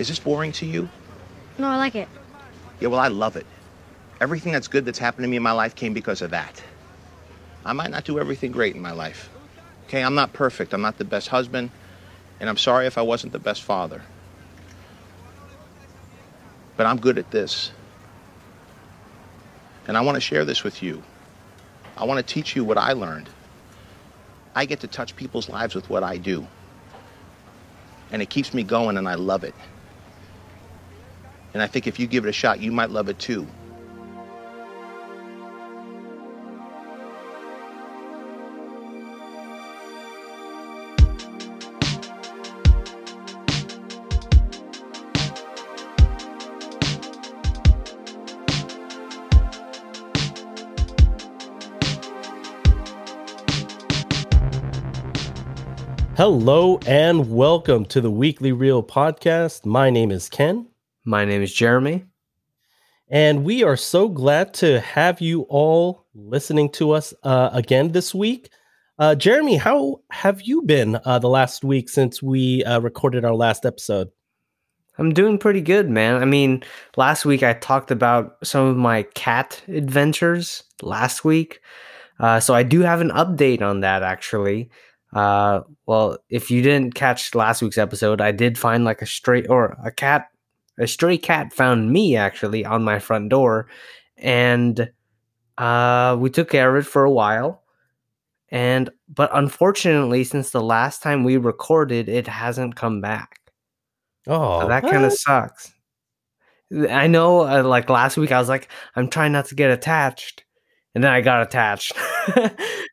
Is this boring to you? No, I like it. Yeah, well, I love it. Everything that's good that's happened to me in my life came because of that. I might not do everything great in my life. Okay, I'm not perfect. I'm not the best husband. And I'm sorry if I wasn't the best father. But I'm good at this. And I want to share this with you. I want to teach you what I learned. I get to touch people's lives with what I do. And it keeps me going, and I love it. And I think if you give it a shot, you might love it too. Hello and welcome to the Weekly Reel podcast. My name is Ken. My name is Jeremy. And we are so glad to have you all listening to us again this week. Jeremy, how have you been the last week since we recorded our last episode? I'm doing pretty good, man. I mean, last week I talked about some of my cat adventures last week. So I do have an update on that, actually. Well, if you didn't catch last week's episode, I did find like a stray cat found me actually on my front door, and we took care of it for a while. But unfortunately, since the last time we recorded, it hasn't come back. Oh, so that kind of sucks. I know. Like last week, I was like, I'm trying not to get attached. And then I got attached.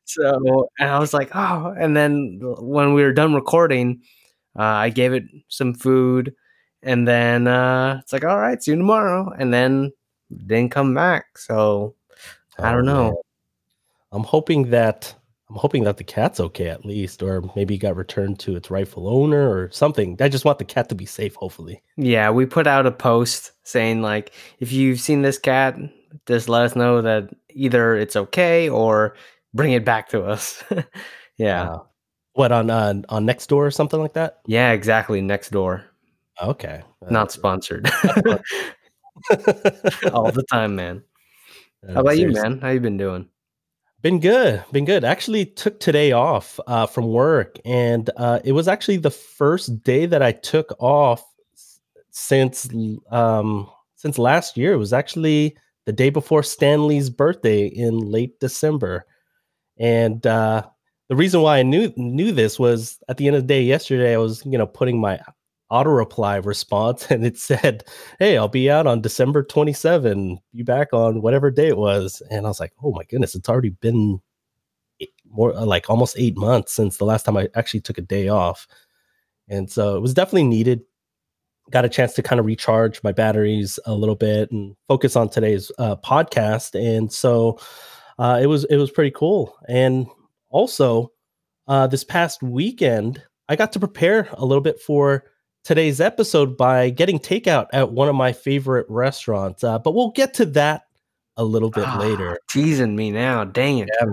So, and I was like, oh. And then when we were done recording, I gave it some food. And then it's like, all right, see you tomorrow. And then didn't come back. So I don't know. Man. I'm hoping that the cat's okay at least, or maybe got returned to its rightful owner or something. I just want the cat to be safe, hopefully. Yeah, we put out a post saying like, if you've seen this cat, just let us know that either it's okay or bring it back to us. Yeah. Wow. What, on Nextdoor or something like that? Yeah, exactly. Nextdoor. Okay. Not sponsored. All the time, man. How about seriously. You, man? How you been doing? Been good. Actually took today off from work, and it was actually the first day that I took off since last year. It was actually the day before Stanley's birthday in late December. And the reason why I knew this was at the end of the day yesterday, I was putting my auto reply response, and it said, hey, I'll be out on December 27, be back on whatever day it was. And I was like, oh my goodness, it's already been almost 8 months since the last time I actually took a day off. And so it was definitely needed. Got a chance to kind of recharge my batteries a little bit and focus on today's podcast. And so it was pretty cool. And also this past weekend, I got to prepare a little bit for today's episode by getting takeout at one of my favorite restaurants. But we'll get to that a little bit later. Teasing me now. Dang it. Yeah,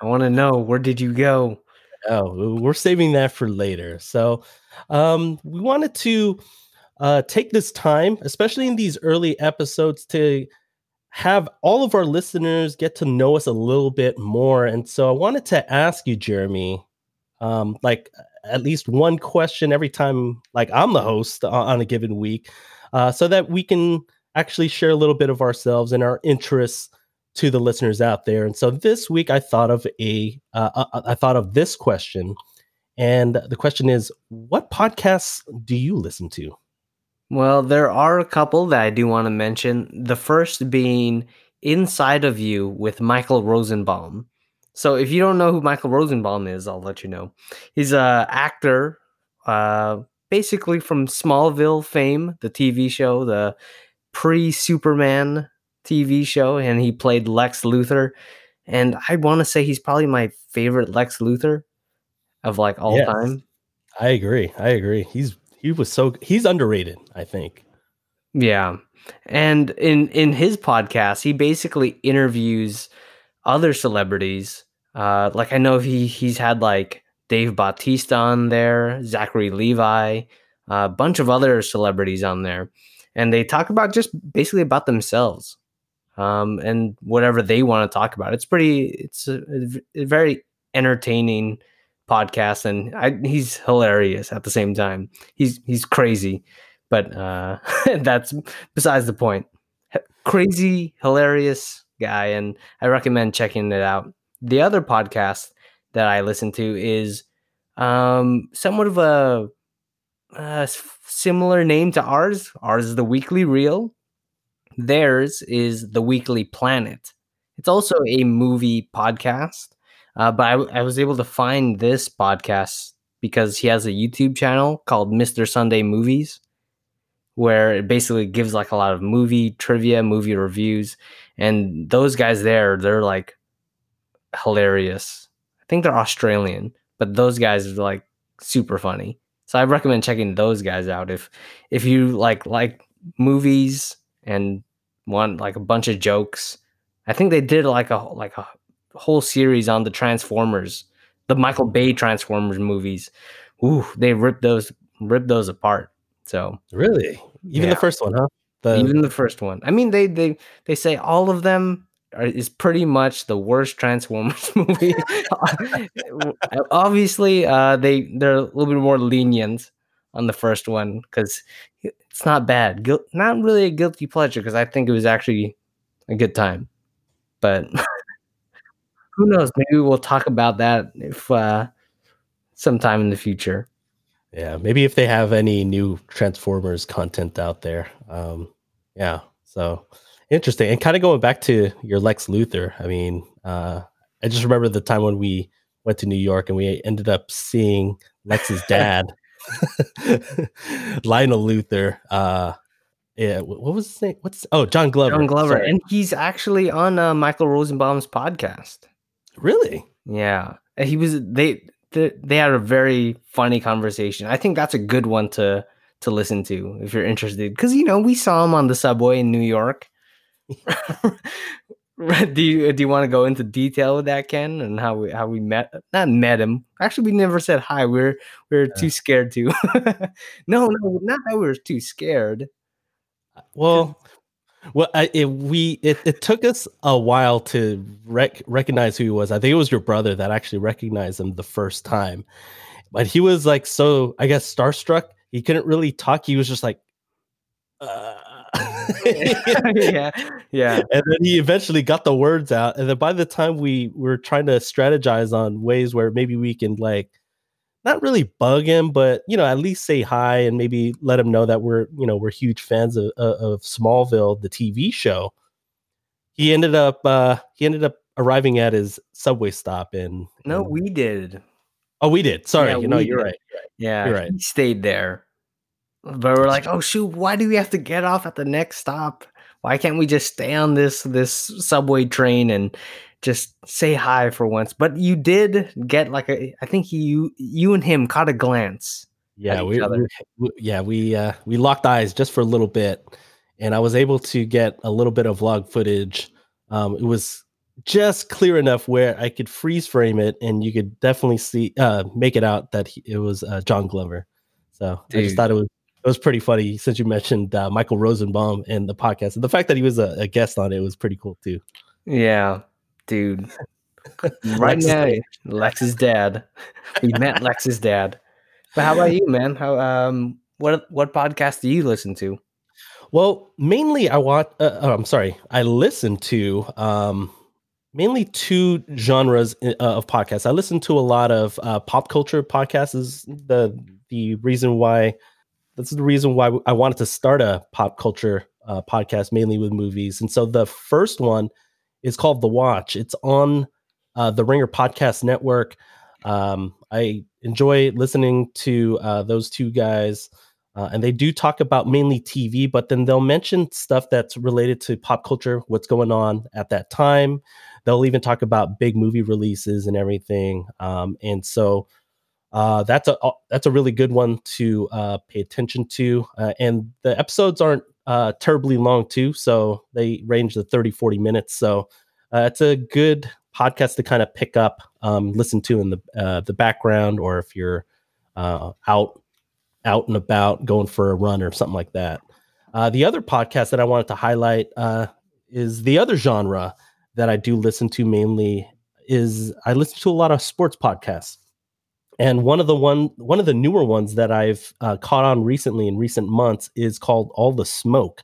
I want to know, where did you go? Oh, we're saving that for later. So we wanted to take this time, especially in these early episodes, to have all of our listeners get to know us a little bit more. And so I wanted to ask you, Jeremy, like at least one question every time, like I'm the host on a given week, so that we can actually share a little bit of ourselves and our interests to the listeners out there. And so this week I thought of this question, and the question is, what podcasts do you listen to? Well, there are a couple that I do want to mention. The first being Inside of You with Michael Rosenbaum. So if you don't know who Michael Rosenbaum is, I'll let you know. He's an actor, basically from Smallville fame, the TV show, the pre-Superman TV show. And he played Lex Luthor. And I want to say he's probably my favorite Lex Luthor of like all time. I agree. He's underrated, I think. Yeah. And in his podcast, he basically interviews other celebrities. Like I know he's had like Dave Bautista on there, Zachary Levi, a bunch of other celebrities on there, and they talk about just basically about themselves and whatever they want to talk about. It's a very entertaining podcast, and he's hilarious at the same time. He's crazy, but that's besides the point. Crazy, hilarious guy, and I recommend checking it out. The other podcast that I listen to is somewhat of a similar name to ours. Ours is The Weekly Reel. Theirs is The Weekly Planet. It's also a movie podcast, but I was able to find this podcast because he has a YouTube channel called Mr. Sunday Movies, where it basically gives like a lot of movie trivia, movie reviews, and those guys there, they're like hilarious. I think they're Australian, but those guys are like super funny. So I recommend checking those guys out if you like movies and want like a bunch of jokes. I think they did like a whole series on the Transformers, the Michael Bay Transformers movies. Ooh, they ripped those apart. So really, even the first one, huh? Even the first one. I mean, they say all of them is pretty much the worst Transformers movie. Obviously, they're a little bit more lenient on the first one because it's not bad. Not really a guilty pleasure because I think it was actually a good time. But who knows? Maybe we'll talk about that if sometime in the future. Yeah, maybe if they have any new Transformers content out there. Yeah, so interesting. And kind of going back to your Lex Luthor, I mean, I just remember the time when we went to New York and we ended up seeing Lex's dad, Lionel Luthor. Yeah, what was his name? John Glover. John Glover, sorry. And he's actually on Michael Rosenbaum's podcast. Really? Yeah, They had a very funny conversation. I think that's a good one to listen to if you're interested, because we saw him on the subway in New York. Do you want to go into detail with that, Ken, and how we met? Not met him. Actually, we never said hi. We were too scared to. No, not that we were too scared. It took us a while to recognize who he was. I think it was your brother that actually recognized him the first time, but he was like, so I guess starstruck. He couldn't really talk. He was just like, yeah. And then he eventually got the words out. And then by the time we were trying to strategize on ways where maybe we can like not really bug him, but at least say hi and maybe let him know that we're huge fans of Smallville, the TV show. He ended up arriving at his subway stop and no, we did. Oh, we did. Sorry, yeah, you're right. Yeah, you're right. He stayed there, but we're like, oh shoot, why do we have to get off at the next stop? Why can't we just stay on this subway train and just say hi for once? But you did get I think you and him caught a glance. Yeah, we locked eyes just for a little bit, and I was able to get a little bit of vlog footage. It was just clear enough where I could freeze frame it, and you could definitely see make it out that it was John Glover. So dude. I just thought it was pretty funny since you mentioned Michael Rosenbaum and the podcast, and the fact that he was a guest on it was pretty cool too. Yeah. Dude, right now, Lex's dad. We met Lex's dad. But how about you, man? How what podcast do you listen to? Well, mainly I listen to mainly two genres of podcasts. I listen to a lot of pop culture podcasts. That's the reason why I wanted to start a pop culture podcast, mainly with movies. And so the first one. It's called The Watch. It's on the Ringer Podcast Network. I enjoy listening to those two guys, and they do talk about mainly TV, but then they'll mention stuff that's related to pop culture, what's going on at that time. They'll even talk about big movie releases and everything. And so that's a really good one to pay attention to. And the episodes aren't terribly long too, so they range to 30-40 minutes, so it's a good podcast to kind of pick up, listen to in the background, or if you're out out and about going for a run or something like that. The other podcast that I wanted to highlight is the other genre that I do listen to mainly is I listen to a lot of sports podcasts. And one of the newer ones that I've caught on recently in recent months is called All the Smoke.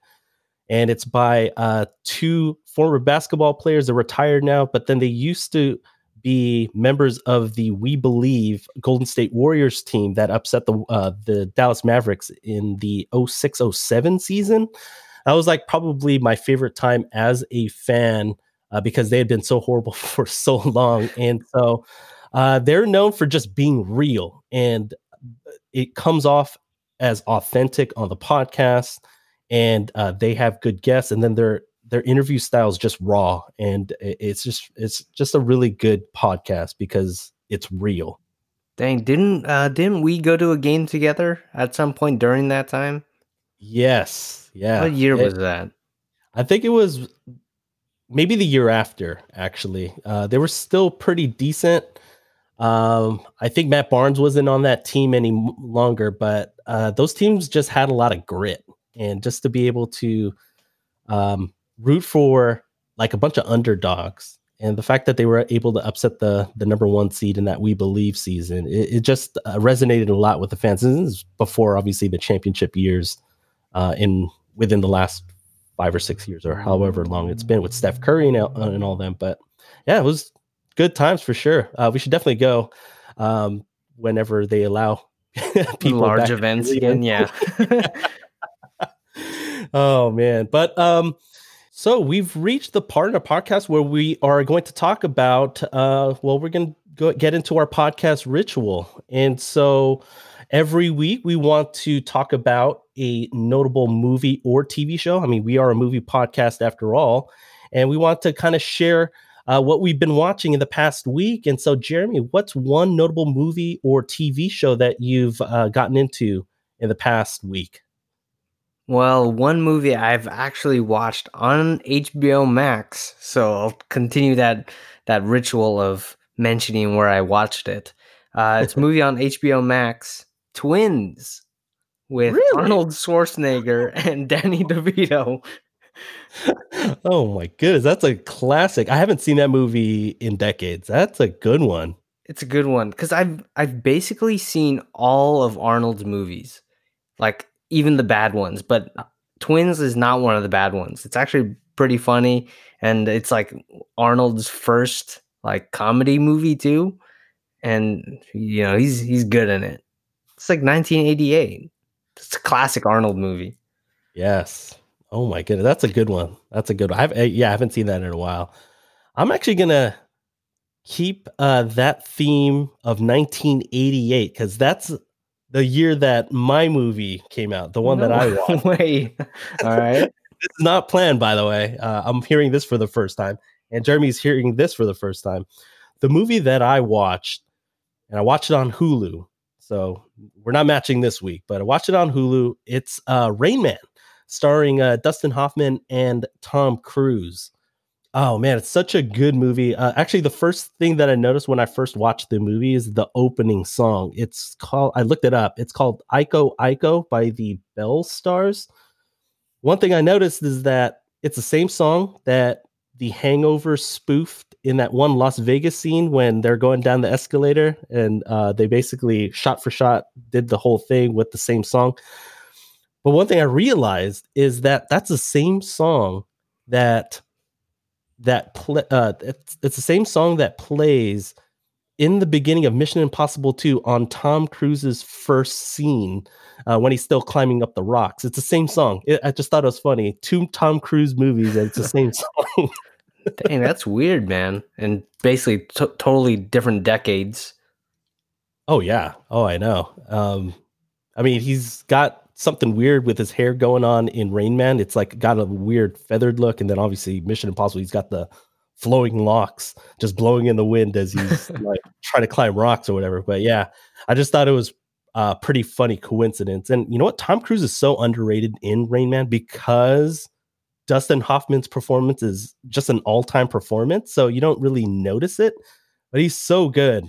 And it's by two former basketball players. They're retired now, but then they used to be members of the We Believe Golden State Warriors team that upset the Dallas Mavericks in the 06-07 season. That was like probably my favorite time as a fan because they had been so horrible for so long. And so they're known for just being real, and it comes off as authentic on the podcast, and they have good guests, and then their interview style is just raw, and it's just a really good podcast because it's real. Dang, didn't we go to a game together at some point during that time? Yes. Yeah. What year was that? I think it was maybe the year after, actually. They were still pretty decent. I think Matt Barnes wasn't on that team any longer, but those teams just had a lot of grit, and just to be able to root for like a bunch of underdogs, and the fact that they were able to upset the number one seed in that We Believe season, it just resonated a lot with the fans. And this is before obviously the championship years within the last 5 or 6 years or however long it's been with Steph Curry and all them. But yeah, it was good times for sure. We should definitely go whenever they allow people large events again. Yeah. Oh man. But so we've reached the part in our podcast where we are going to talk about we're going to get into our podcast ritual. And so every week we want to talk about a notable movie or TV show. I mean, we are a movie podcast after all, and we want to kind of share what we've been watching in the past week. And so Jeremy, what's one notable movie or TV show that you've gotten into in the past week? Well, one movie I've actually watched on HBO Max, so I'll continue that ritual of mentioning where I watched it. It's a movie on HBO Max, Twins, with Arnold Schwarzenegger and Danny DeVito. Oh my goodness, that's a classic. I haven't seen that movie in decades. That's a good one. It's a good one because I've basically seen all of Arnold's movies, like even the bad ones, but Twins is not one of the bad ones. It's actually pretty funny, and it's like Arnold's first like comedy movie too, and you know he's good in it. It's like 1988. It's a classic Arnold movie. Yes. Oh my goodness, that's a good one. That's a good one. I haven't seen that in a while. I'm actually gonna keep that theme of 1988 because that's the year that my movie came out, the one that I watched. Way. All right. This is not planned, by the way. I'm hearing this for the first time, and Jeremy's hearing this for the first time. The movie that I watched, and I watched it on Hulu, so we're not matching this week, but I watched it on Hulu. It's Rain Man, starring Dustin Hoffman and Tom Cruise. Oh man, it's such a good movie. Actually, the first thing that I noticed when I first watched the movie is the opening song. It's called, I looked it up, it's called Iko Iko by the Bell Stars. One thing I noticed is that it's the same song that the Hangover spoofed in that one Las Vegas scene when they're going down the escalator, and they basically shot for shot did the whole thing with the same song. But one thing I realized is that that's the same song it's the same song that plays in the beginning of Mission Impossible 2 on Tom Cruise's first scene when he's still climbing up the rocks. It's the same song. I just thought it was funny. Two Tom Cruise movies and it's the same song. Dang, that's weird, man. And basically totally different decades. Oh, yeah. Oh, I know. I mean, he's got something weird with his hair going on in Rain Man. It's like got a weird feathered look. And then obviously Mission Impossible, he's got the flowing locks just blowing in the wind as he's like trying to climb rocks or whatever. But yeah, I just thought it was a pretty funny coincidence. And you know what? Tom Cruise is so underrated in Rain Man because Dustin Hoffman's performance is just an all-time performance. So you don't really notice it, but he's so good.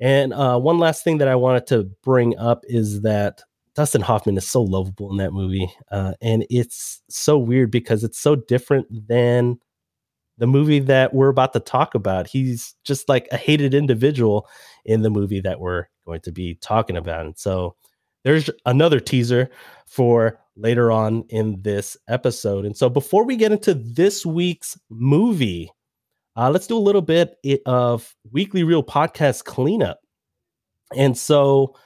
And one last thing that I wanted to bring up is that Dustin Hoffman is so lovable in that movie. And it's so weird because it's so different than the movie that we're about to talk about. He's just like a hated individual in the movie that we're going to be talking about. And so there's another teaser for later on in this episode. And so before we get into this week's movie, let's do a little bit of Weekly Reel podcast cleanup. And so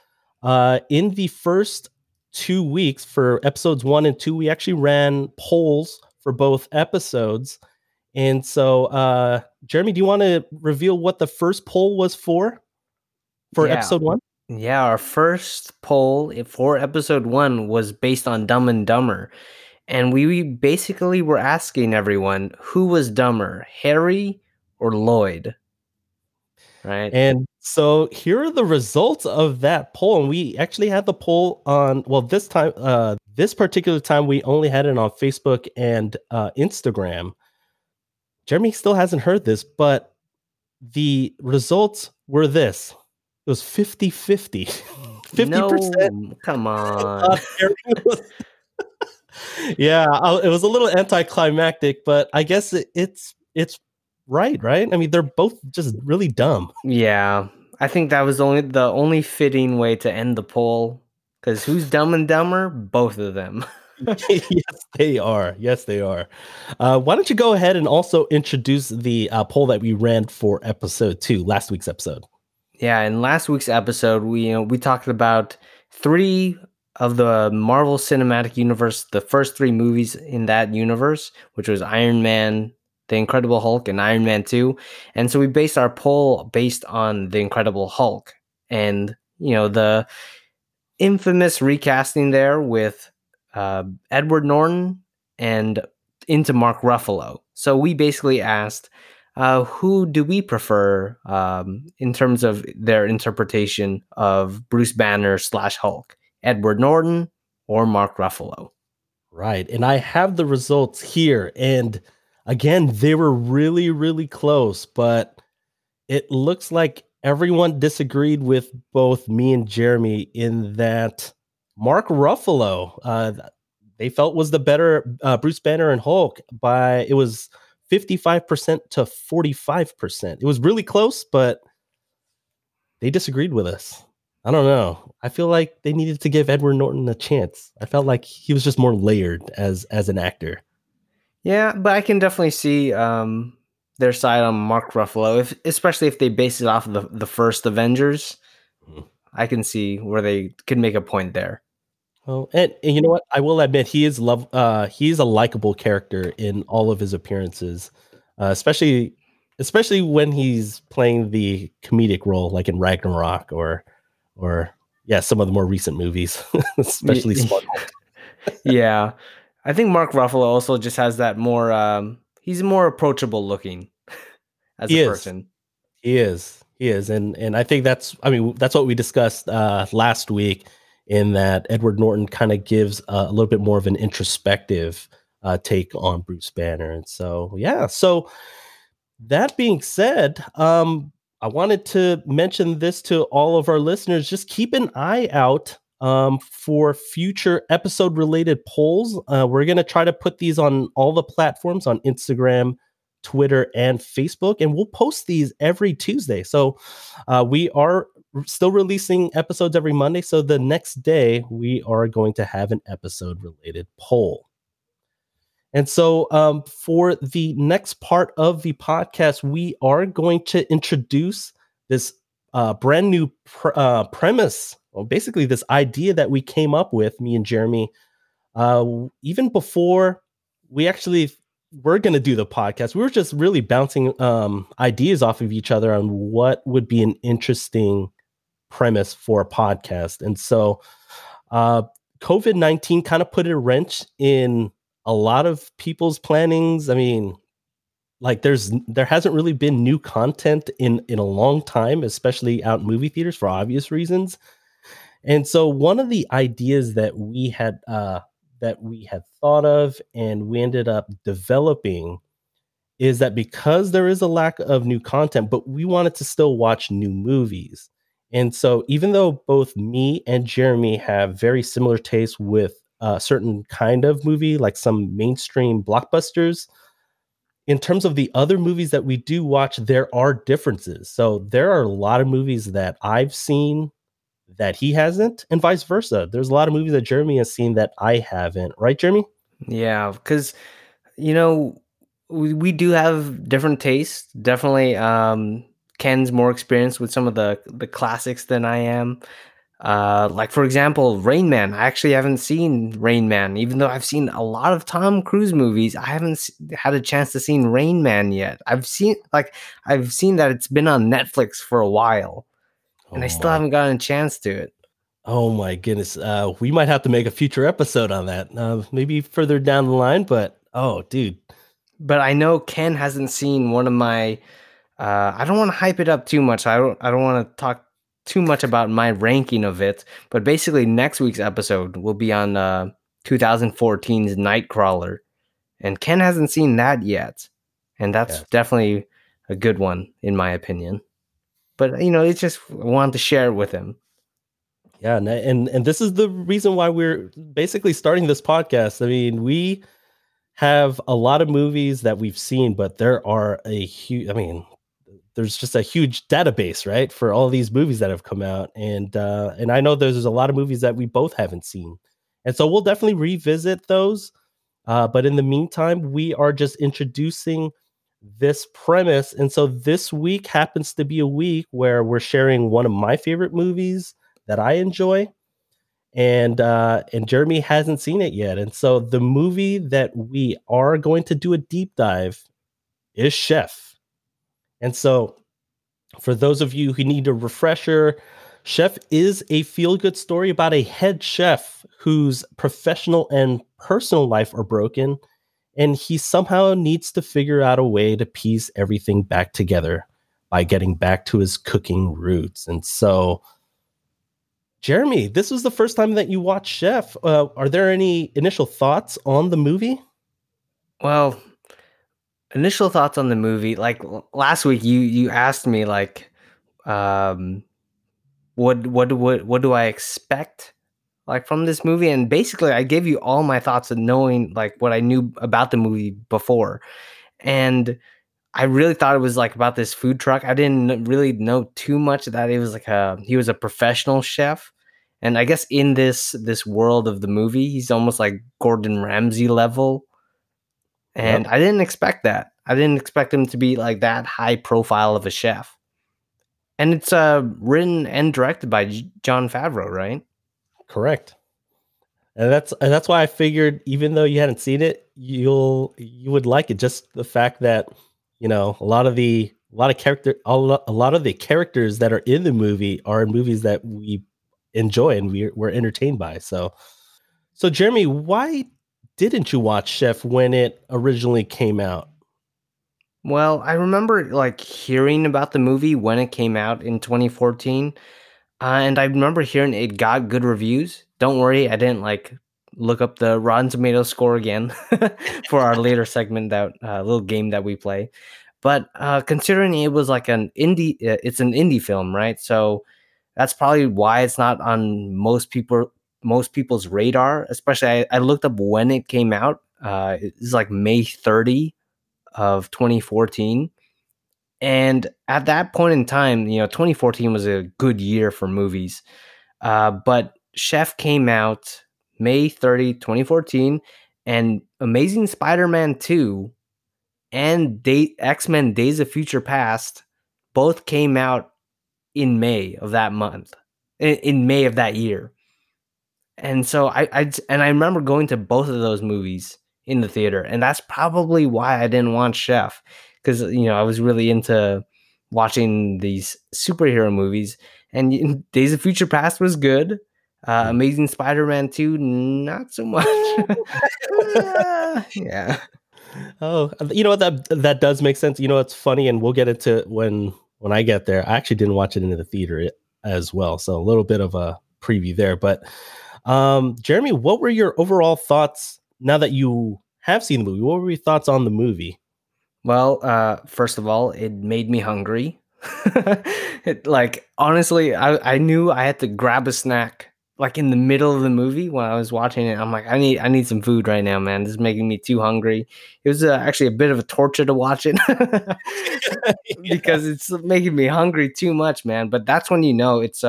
in the first 2 weeks for episodes 1 and 2, we actually ran polls for both episodes. And so, Jeremy, do you want to reveal what the first poll was for episode 1? Yeah, our first poll for episode 1 was based on Dumb and Dumber. And we basically were asking everyone, who was dumber, Harry or Lloyd? Right. And so here are the results of that poll. And we actually had the poll on, well, this time, this particular time, we only had it on Facebook and Instagram. Jeremy still hasn't heard this, but the results were this. It was 50-50. 50%. No, come on. Yeah, it was a little anticlimactic, but I guess it's right, right? I mean, they're both just really dumb. Yeah, I think that was the only fitting way to end the poll, because who's dumb and dumber? Both of them. Yes, they are. Why don't you go ahead and also introduce the poll that we ran for episode 2, last week's episode. Yeah, in last week's episode, we talked about 3 of the Marvel Cinematic Universe, the first 3 movies in that universe, which was Iron Man, The Incredible Hulk, and Iron Man 2. And so we based our poll based on The Incredible Hulk and, the infamous recasting there with Edward Norton and into Mark Ruffalo. So we basically asked, who do we prefer in terms of their interpretation of Bruce Banner / Hulk, Edward Norton or Mark Ruffalo? Right. And I have the results here. And again, they were really, really close, but it looks like everyone disagreed with both me and Jeremy in that Mark Ruffalo, they felt was the better Bruce Banner and Hulk by, it was 55% to 45%. It was really close, but they disagreed with us. I don't know. I feel like they needed to give Edward Norton a chance. I felt like he was just more layered as an actor. Yeah, but I can definitely see their side on Mark Ruffalo, especially if they base it off of the first Avengers. Mm-hmm. I can see where they could make a point there. Oh, and you know what? I will admit he's a likable character in all of his appearances, especially when he's playing the comedic role, like in Ragnarok or some of the more recent movies, especially Smallville. Yeah, I think Mark Ruffalo also just has that more. He's more approachable looking as a person. He is, and I think that's what we discussed last week, in that Edward Norton kind of gives a little bit more of an introspective take on Bruce Banner. And so, yeah. So that being said, I wanted to mention this to all of our listeners. Just keep an eye out for future episode related polls. We're going to try to put these on all the platforms, on Instagram, Twitter, and Facebook, and we'll post these every Tuesday. So we are still releasing episodes every Monday. So the next day we are going to have an episode related poll. And so for the next part of the podcast, we are going to introduce this brand new premise. Well, basically this idea that we came up with, me and Jeremy, even before we actually were going to do the podcast. We were just really bouncing ideas off of each other on what would be an interesting premise for a podcast. And so COVID-19 kind of put a wrench in a lot of people's plannings. I mean, like there hasn't really been new content in a long time, especially out in movie theaters for obvious reasons. And so one of the ideas that we had thought of and we ended up developing is that because there is a lack of new content, but we wanted to still watch new movies. And so even though both me and Jeremy have very similar tastes with a certain kind of movie, like some mainstream blockbusters, in terms of the other movies that we do watch, there are differences. So there are a lot of movies that I've seen that he hasn't, and vice versa. There's a lot of movies that Jeremy has seen that I haven't. Right, Jeremy? Yeah, because, you know, we do have different tastes. Definitely, Ken's more experienced with some of the classics than I am. Like, for example, Rain Man. I actually haven't seen Rain Man. Even though I've seen a lot of Tom Cruise movies, I haven't had a chance to see Rain Man yet. I've seen that it's been on Netflix for a while. And I still haven't gotten a chance to it. Oh, my goodness. We might have to make a future episode on that. Maybe further down the line, but oh, dude. But I know Ken hasn't seen one of my... I don't want to hype it up too much. I don't want to talk too much about my ranking of it. But basically, next week's episode will be on 2014's Nightcrawler. And Ken hasn't seen that yet. And that's definitely a good one, in my opinion. But, you know, it's just wanted to share it with him. Yeah, and this is the reason why we're basically starting this podcast. I mean, we have a lot of movies that we've seen, but there are a huge... I mean, there's just a huge database, right, for all these movies that have come out. And I know there's a lot of movies that we both haven't seen. And so we'll definitely revisit those. But in the meantime, we are just introducing this premise. And so this week happens to be a week where we're sharing one of my favorite movies that I enjoy, and Jeremy hasn't seen it yet. And so the movie that we are going to do a deep dive is Chef. And so for those of you who need a refresher, Chef is a feel-good story about a head chef whose professional and personal life are broken, and he somehow needs to figure out a way to piece everything back together by getting back to his cooking roots. And so, Jeremy, this was the first time that you watched Chef. Are there any initial thoughts on the movie? Well, initial thoughts on the movie. Like last week, you asked me like, what do I expect? Like from this movie, and basically I gave you all my thoughts and knowing like what I knew about the movie before. And I really thought it was like about this food truck. I didn't really know too much that it was like he was a professional chef. And I guess in this world of the movie, he's almost like Gordon Ramsay level. And yep. I didn't expect that. I didn't expect him to be like that high profile of a chef. And it's written and directed by Jon Favreau, right? Correct. And that's why I figured, even though you hadn't seen it, you would like it. Just the fact that, you know, a lot of the characters that are in the movie are in movies that we enjoy and we're entertained by. So Jeremy, why didn't you watch Chef when it originally came out? Well, I remember like hearing about the movie when it came out in 2014. And I remember hearing it got good reviews. Don't worry, I didn't like look up the Rotten Tomatoes score again for our later segment, that little game that we play. But considering it was like an indie film, right? So that's probably why it's not on most people's radar. Especially, I looked up when it came out. It's like May 30 of 2014. And at that point in time, you know, 2014 was a good year for movies. But Chef came out May 30, 2014, and Amazing Spider-Man 2 and X-Men Days of Future Past both came out in May of that month, in May of that year. And so I remember going to both of those movies in the theater, and that's probably why I didn't watch Chef. Because, you know, I was really into watching these superhero movies. And Days of Future Past was good. Amazing Spider-Man 2, not so much. Yeah. Oh, you know, that does make sense. You know, it's funny, and we'll get into when I get there. I actually didn't watch it in the theater as well. So a little bit of a preview there. But, Jeremy, what were your overall thoughts now that you have seen the movie? What were your thoughts on the movie? Well, first of all, it made me hungry. Like, honestly, I knew I had to grab a snack like in the middle of the movie when I was watching it. I'm like, I need some food right now, man. This is making me too hungry. It was actually a bit of a torture to watch it because it's making me hungry too much, man. But that's when you know it's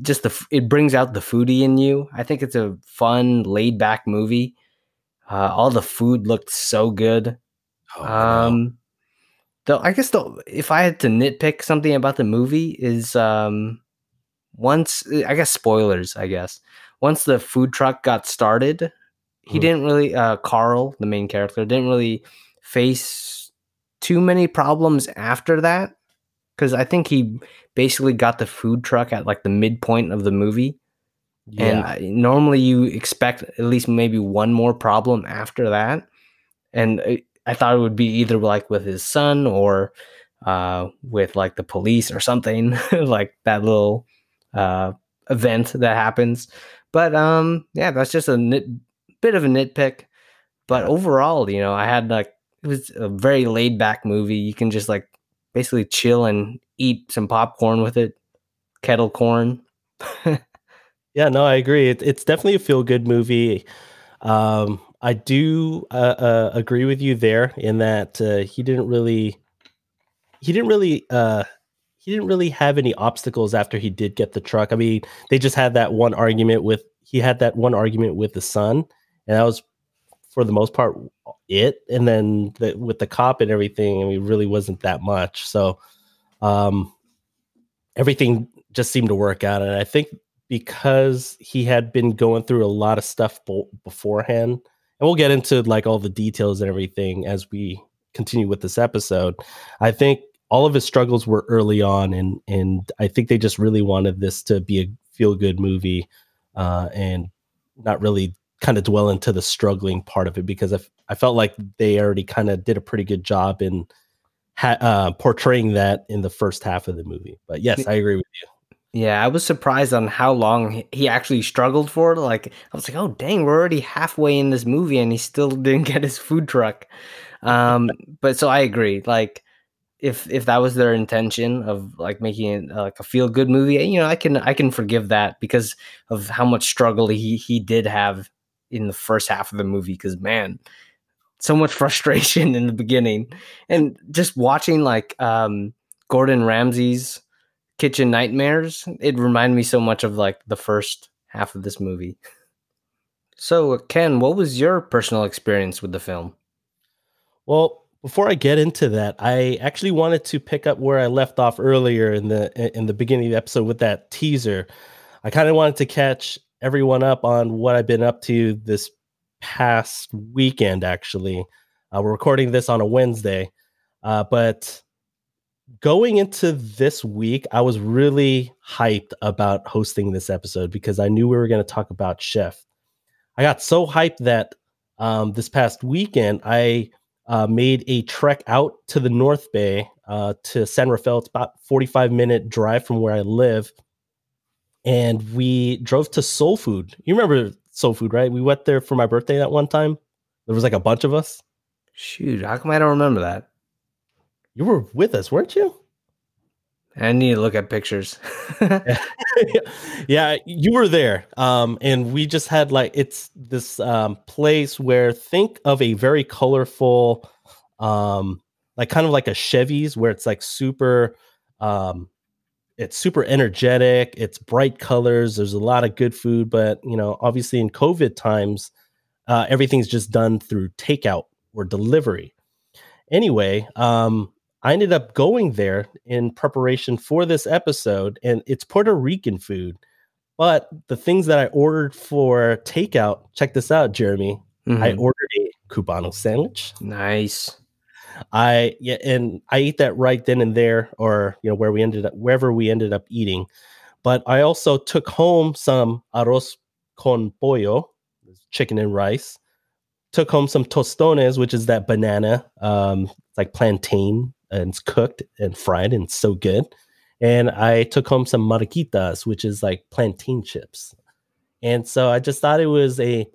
it brings out the foodie in you. I think it's a fun, laid back movie. All the food looked so good. If I had to nitpick something about the movie is once the food truck got started, he didn't really, Carl, the main character, didn't really face too many problems after that. Cause I think he basically got the food truck at like the midpoint of the movie. Yeah. And normally you expect at least maybe one more problem after that. And I thought it would be either like with his son or with like the police or something like that little event that happens. But yeah, that's just a bit of a nitpick. But overall, you know, I had like, it was a very laid back movie. You can just like basically chill and eat some popcorn with it. Kettle corn. Yeah, no, I agree. It's definitely a feel good movie. I do agree with you there in that he didn't really have any obstacles after he did get the truck. I mean, they just had that one argument with the son, and that was for the most part it. And then with the cop and everything, I mean, really wasn't that much. So everything just seemed to work out, and I think because he had been going through a lot of stuff beforehand. And we'll get into like all the details and everything as we continue with this episode. I think all of his struggles were early on, and I think they just really wanted this to be a feel-good movie and not really kind of dwell into the struggling part of it, because I felt like they already kind of did a pretty good job in portraying that in the first half of the movie. But yes, I agree with you. Yeah, I was surprised on how long he actually struggled for. Like, I was like, oh, dang, we're already halfway in this movie and he still didn't get his food truck. But so I agree. Like, if that was their intention of like making it like a feel good movie, you know, I can forgive that because of how much struggle he did have in the first half of the movie. Because, man, so much frustration in the beginning. And just watching like Gordon Ramsay's Kitchen Nightmares, it reminded me so much of like the first half of this movie. So Ken, what was your personal experience with the film? Well, before I get into that, I actually wanted to pick up where I left off earlier in the beginning of the episode with that teaser. I kind of wanted to catch everyone up on what I've been up to this past weekend. Actually, we're recording this on a Wednesday, but going into this week, I was really hyped about hosting this episode because I knew we were going to talk about Chef. I got so hyped that this past weekend, I made a trek out to the North Bay to San Rafael. It's about a 45-minute drive from where I live. And we drove to Soul Food. You remember Soul Food, right? We went there for my birthday that one time. There was like a bunch of us. Shoot, how come I don't remember that? You were with us, weren't you? I need to look at pictures. Yeah, you were there. And we just had like, it's this place where, think of a very colorful, like kind of like a Chevy's, where it's like super, it's super energetic. It's bright colors. There's a lot of good food. But, you know, obviously in COVID times, everything's just done through takeout or delivery. Anyway, I ended up going there in preparation for this episode, and it's Puerto Rican food. But the things that I ordered for takeout, check this out, Jeremy. Mm-hmm. I ordered a Cubano sandwich. Nice. And I ate that right then and there, or you know, wherever we ended up eating. But I also took home some arroz con pollo, chicken and rice. Took home some tostones, which is that banana, like plantain, and it's cooked and fried and it's so good. And I took home some mariquitas, which is like plantain chips. And so I just thought it was a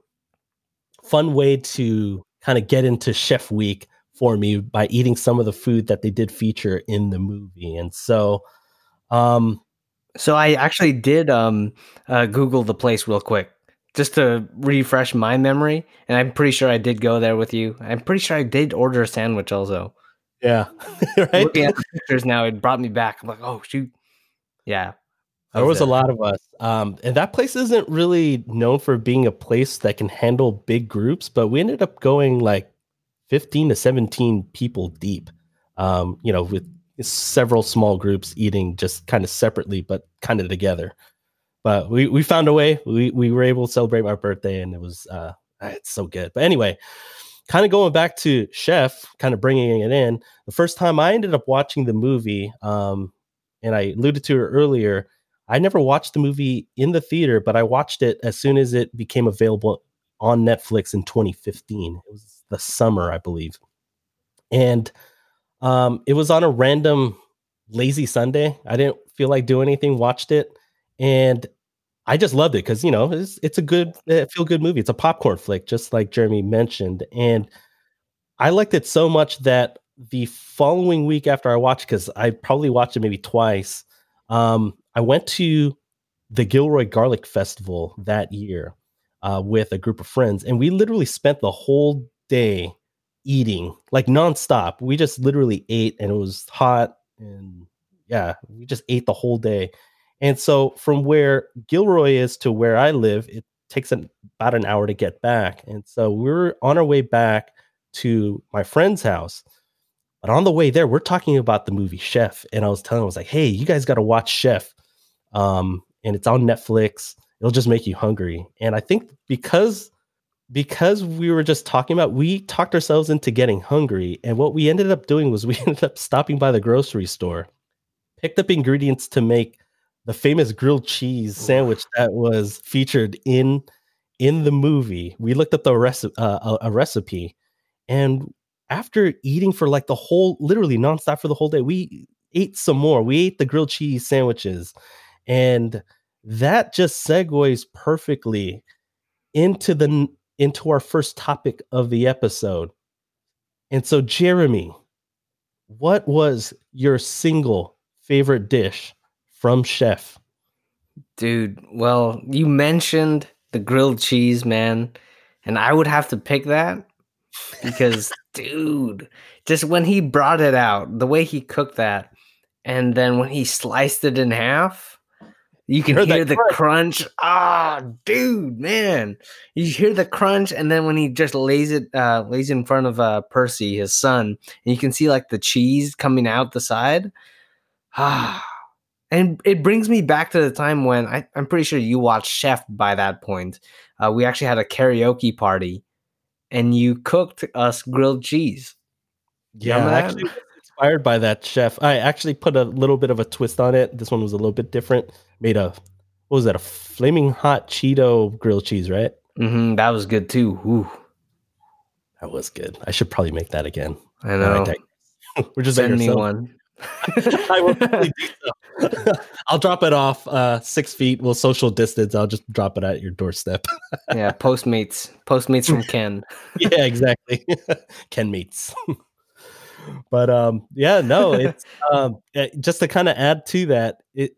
fun way to kind of get into Chef Week for me by eating some of the food that they did feature in the movie. And so, so I actually did Google the place real quick just to refresh my memory. And I'm pretty sure I did go there with you. I'm pretty sure I did order a sandwich also. Yeah. Right? Looking at the pictures now, it brought me back. I'm like, oh, shoot. Yeah. There was a lot of us. And that place isn't really known for being a place that can handle big groups, but we ended up going like 15 to 17 people deep, you know, with several small groups eating just kind of separately, but kind of together. But we found a way. We were able to celebrate my birthday, and it was it's so good. But anyway, kind of going back to Chef, kind of bringing it in. The first time I ended up watching the movie, and I alluded to it earlier, I never watched the movie in the theater, but I watched it as soon as it became available on Netflix in 2015. It was the summer, I believe. And it was on a random lazy Sunday. I didn't feel like doing anything, watched it. And I just loved it because, you know, it's a good, feel good movie. It's a popcorn flick, just like Jeremy mentioned. And I liked it so much that the following week after I watched, because I probably watched it maybe twice, I went to the Gilroy Garlic Festival that year with a group of friends, and we literally spent the whole day eating, like nonstop. We just literally ate, and it was hot, and yeah, we just ate the whole day. And so from where Gilroy is to where I live, it takes about an hour to get back. And so we're on our way back to my friend's house. But on the way there, we're talking about the movie Chef. And I was telling him, I was like, hey, you guys got to watch Chef. And it's on Netflix. It'll just make you hungry. And I think because we were just talking about, we talked ourselves into getting hungry. And what we ended up doing was we ended up stopping by the grocery store, picked up ingredients to make the famous grilled cheese sandwich that was featured in the movie. We looked up the recipe, and after eating for like the whole, literally nonstop for the whole day, we ate some more. We ate the grilled cheese sandwiches, and that just segues perfectly into our first topic of the episode. And so, Jeremy, what was your single favorite dish from Chef? Dude, well, you mentioned the grilled cheese, man, and I would have to pick that because, dude, just when he brought it out, the way he cooked that, and then when he sliced it in half, you can hear the crunch. Ah, dude, man, you hear the crunch, and then when he just lays in front of Percy, his son, and you can see like the cheese coming out the side. Ah. And it brings me back to the time when I'm pretty sure you watched Chef by that point. We actually had a karaoke party, and you cooked us grilled cheese. Yeah, actually inspired by that, Chef. I actually put a little bit of a twist on it. This one was a little bit different. Made a flaming hot Cheeto grilled cheese, right? Mm-hmm, that was good too. Ooh. That was good. I should probably make that again. I know. We're just send me one. I will probably do so. I'll drop it off 6 feet. We'll social distance. I'll just drop it at your doorstep. Yeah, Postmates from Ken. Yeah, exactly. Ken Mates. But yeah, no, it's just to kind of add to that, it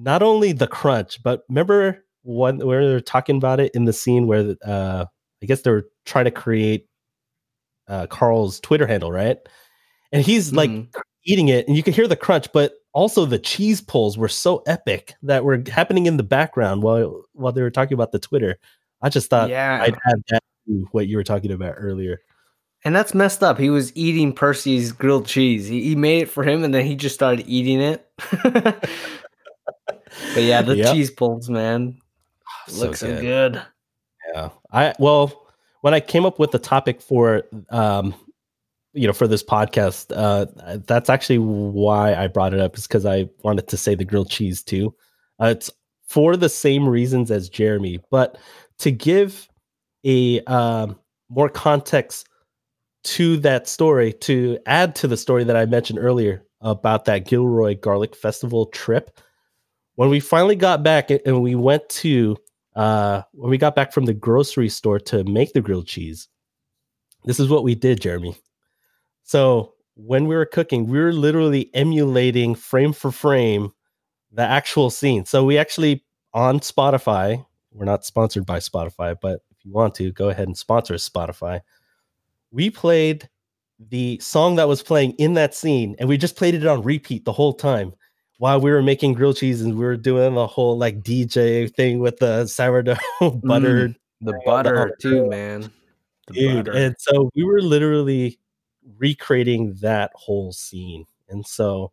not only the crunch, but remember one where they're talking about it in the scene where I guess they were trying to create Carl's Twitter handle, right? And he's like eating it, and you can hear the crunch, but also, the cheese pulls were so epic that were happening in the background while they were talking about the Twitter. I just thought I'd add that to what you were talking about earlier. And that's messed up. He was eating Percy's grilled cheese. He made it for him, and then he just started eating it. But yeah, the cheese pulls, man. Looks so good. Yeah. When I came up with the topic for for this podcast, that's actually why I brought it up, is because I wanted to say the grilled cheese too. It's for the same reasons as Jeremy, but to give a more context to that story, to add to the story that I mentioned earlier about that Gilroy Garlic Festival trip, when we finally got back and we went to when we got back from the grocery store to make the grilled cheese, this is what we did, Jeremy. So when we were cooking, we were literally emulating frame for frame the actual scene. So we actually on Spotify, we're not sponsored by Spotify, but if you want to, go ahead and sponsor Spotify. We played the song that was playing in that scene, and we just played it on repeat the whole time while we were making grilled cheese, and we were doing the whole like DJ thing with the sourdough butter. The butter too, man. Dude, and so we were literally recreating that whole scene. And so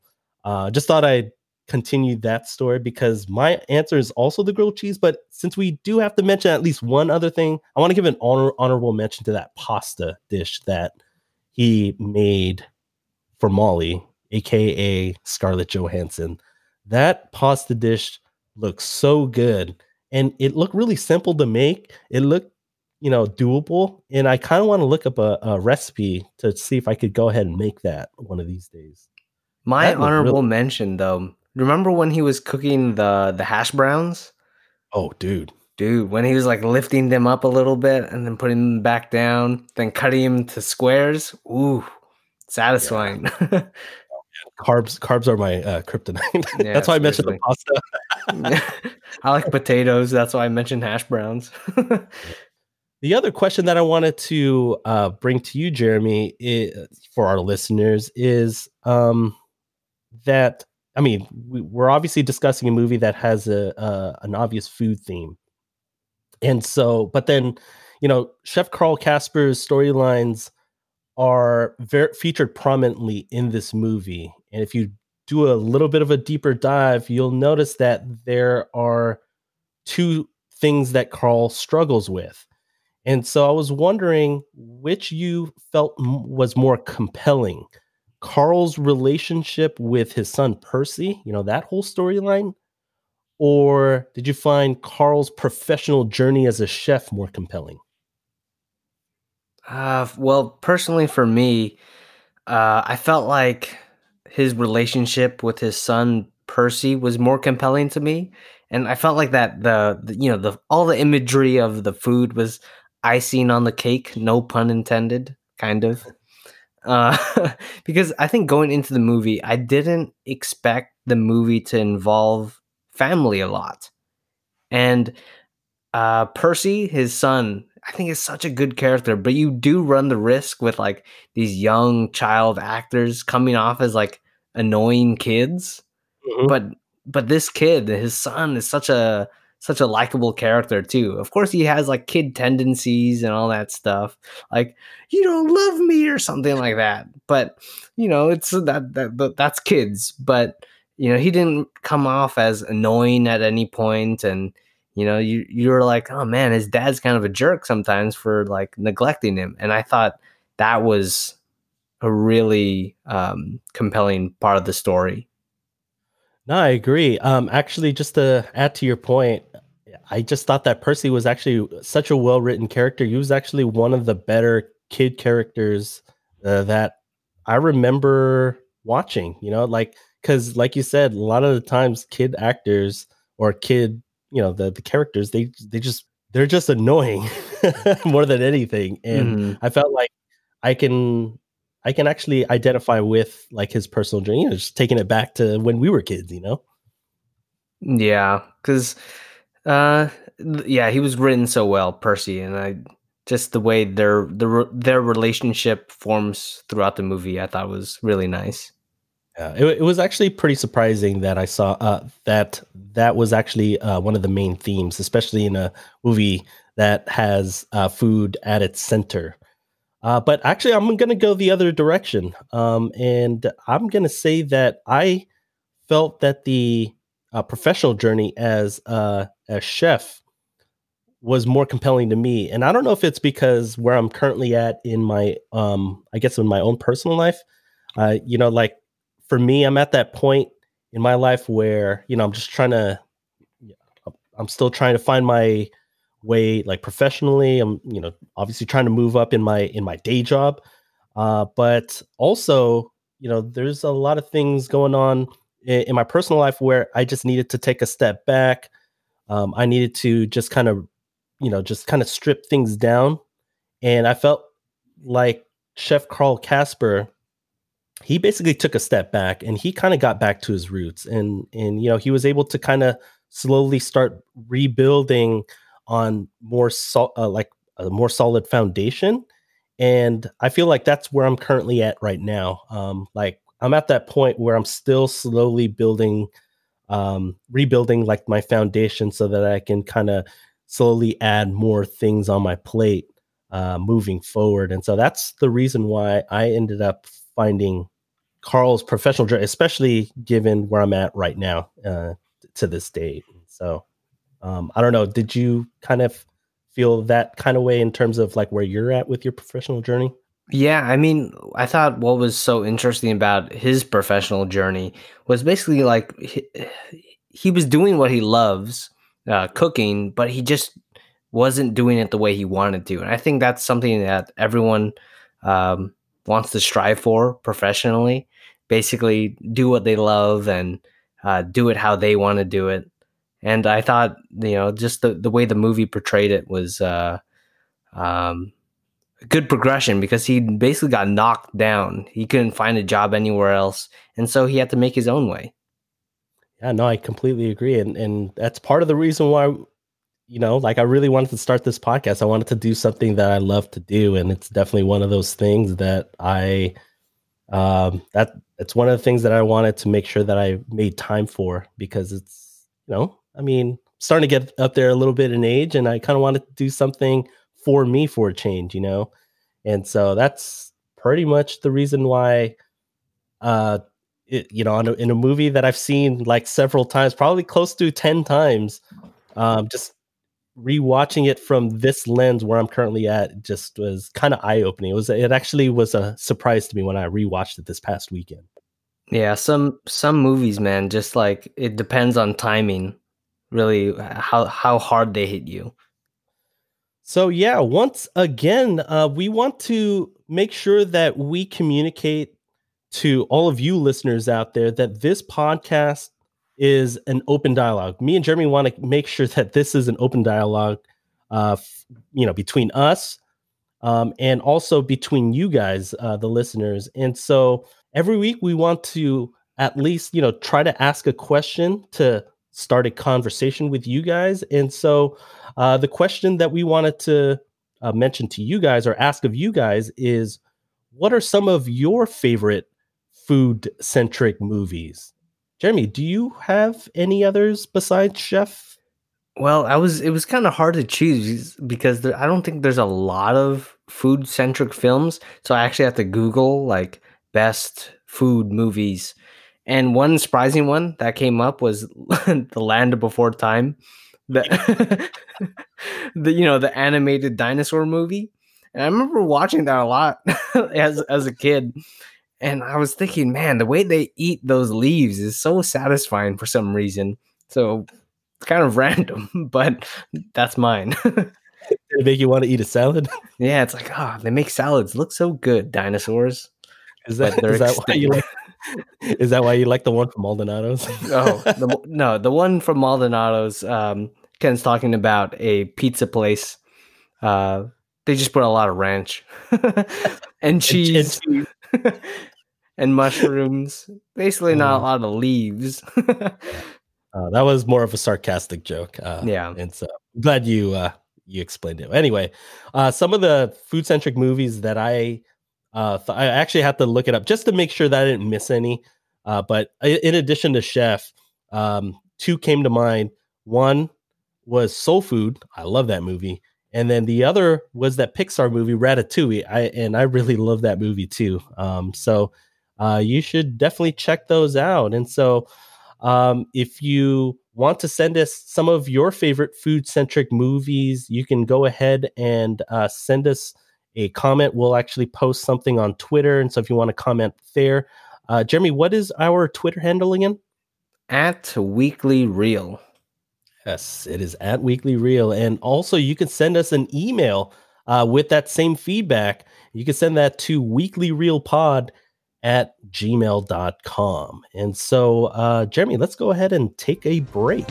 just thought I'd continue that story because my answer is also the grilled cheese. But since we do have to mention at least one other thing, I want to give an honorable mention to that pasta dish that he made for Molly, aka Scarlett Johansson. That pasta dish looks so good, and it looked really simple to make. It looked, you know, doable, and I kind of want to look up a recipe to see if I could go ahead and make that one of these days. My honorable mention, though, remember when he was cooking the hash browns? Oh, dude, when he was like lifting them up a little bit and then putting them back down, then cutting them to squares. Ooh, satisfying. Yeah. Carbs are my kryptonite. Yeah, that's why I mentioned the pasta. I like potatoes. That's why I mentioned hash browns. The other question that I wanted to bring to you, Jeremy, for our listeners is that, I mean, we're obviously discussing a movie that has an obvious food theme. And so, but then, you know, Chef Carl Kasper's storylines are featured prominently in this movie. And if you do a little bit of a deeper dive, you'll notice that there are two things that Carl struggles with. And so I was wondering which you felt was more compelling, Carl's relationship with his son, Percy, you know, that whole storyline, or did you find Carl's professional journey as a chef more compelling? Well, personally for me, I felt like his relationship with his son, Percy, was more compelling to me. And I felt like that all the imagery of the food was icing on the cake, no pun intended, kind of. Because I think going into the movie, I didn't expect the movie to involve family a lot. And Percy, his son, I think is such a good character, but you do run the risk with like these young child actors coming off as like annoying kids. Mm-hmm. But this kid, his son, is such a likable character too. Of course he has like kid tendencies and all that stuff. Like, you don't love me or something like that. But, you know, it's that's kids. But, you know, he didn't come off as annoying at any point. And, you know, you're like, oh man, his dad's kind of a jerk sometimes for like neglecting him. And I thought that was a really compelling part of the story. No, I agree. Actually, just to add to your point, I just thought that Percy was actually such a well-written character. He was actually one of the better kid characters that I remember watching, you know, like, because like you said, a lot of the times kid actors or kid, you know, the characters, they're just annoying more than anything. And I felt like I can actually identify with like his personal journey, you know, just taking it back to when we were kids, you know? Yeah. Cause he was written so well, Percy. And I just, the way their relationship forms throughout the movie, I thought was really nice. Yeah, it was actually pretty surprising that I saw that was actually one of the main themes, especially in a movie that has food at its center. But actually, I'm going to go the other direction, and I'm going to say that I felt that the professional journey as a chef was more compelling to me. And I don't know if it's because where I'm currently at in my, I guess, in my own personal life, you know, like for me, I'm at that point in my life where, you know, I'm still trying to find my way, like professionally. I'm, you know, obviously trying to move up in my day job, but also, you know, there's a lot of things going on in my personal life where I just needed to take a step back. I needed to just kind of strip things down, and I felt like Chef Carl Kasper he basically took a step back and he kind of got back to his roots. And, you know, he was able to kind of slowly start rebuilding on a more solid foundation. And I feel like that's where I'm currently at right now. Like I'm at that point where I'm still slowly building, rebuilding like my foundation so that I can kind of slowly add more things on my plate moving forward. And so that's the reason why I ended up finding Carl's professional journey, especially given where I'm at right now to this date. So I don't know. Did you kind of feel that kind of way in terms of like where you're at with your professional journey? Yeah, I mean, I thought what was so interesting about his professional journey was basically like he was doing what he loves, cooking, but he just wasn't doing it the way he wanted to. And I think that's something that everyone wants to strive for professionally, basically do what they love and do it how they want to do it. And I thought, you know, just the way the movie portrayed it was a good progression because he basically got knocked down. He couldn't find a job anywhere else. And so he had to make his own way. Yeah, no, I completely agree. And that's part of the reason why, you know, like I really wanted to start this podcast. I wanted to do something that I love to do. And it's definitely one of those things that it's one of the things that I wanted to make sure that I made time for because it's, you know, I mean, starting to get up there a little bit in age and I kind of wanted to do something for me for a change, you know? And so that's pretty much the reason why, you know, in a movie that I've seen like several times, probably close to 10 times, just rewatching it from this lens where I'm currently at just was kind of eye-opening. It actually was a surprise to me when I rewatched it this past weekend. Yeah, some movies, man, just like it depends on timing, really, how hard they hit you. So yeah, once again, we want to make sure that we communicate to all of you listeners out there that this podcast is an open dialogue. Me and Jeremy want to make sure that this is an open dialogue, you know, between us and also between you guys, the listeners. And so every week we want to at least, you know, try to ask a question to start a conversation with you guys. And so the question that we wanted to mention to you guys or ask of you guys is, what are some of your favorite food-centric movies? Jeremy, do you have any others besides Chef? Well, it was kind of hard to choose because I don't think there's a lot of food-centric films. So I actually have to Google like best food movies. And one surprising one that came up was The Land Before Time, the animated dinosaur movie. And I remember watching that a lot as a kid. And I was thinking, man, the way they eat those leaves is so satisfying for some reason. So it's kind of random, but that's mine. They make you want to eat a salad? Yeah, it's like, they make salads look so good, dinosaurs. Is that why you like? Is that why you like the one from Maldonado's? No, the one from Maldonado's. Ken's talking about a pizza place. They just put a lot of ranch and cheese. And mushrooms, basically not a lot of leaves. That was more of a sarcastic joke. Yeah, and so I'm glad you explained it. Anyway, some of the food-centric movies that I actually have to look it up just to make sure that I didn't miss any. But in addition to Chef, two came to mind. One was Soul Food. I love that movie. And then the other was that Pixar movie, Ratatouille. And I really love that movie too. So you should definitely check those out. And so if you want to send us some of your favorite food-centric movies, you can go ahead and send us a comment. We'll actually post something on Twitter. And so if you want to comment there, Jeremy, what is our Twitter handle again? @WeeklyReel. Yes, it is @WeeklyReel. And also you can send us an email with that same feedback. You can send that to weeklyreelpod@gmail.com. And so, Jeremy, let's go ahead and take a break.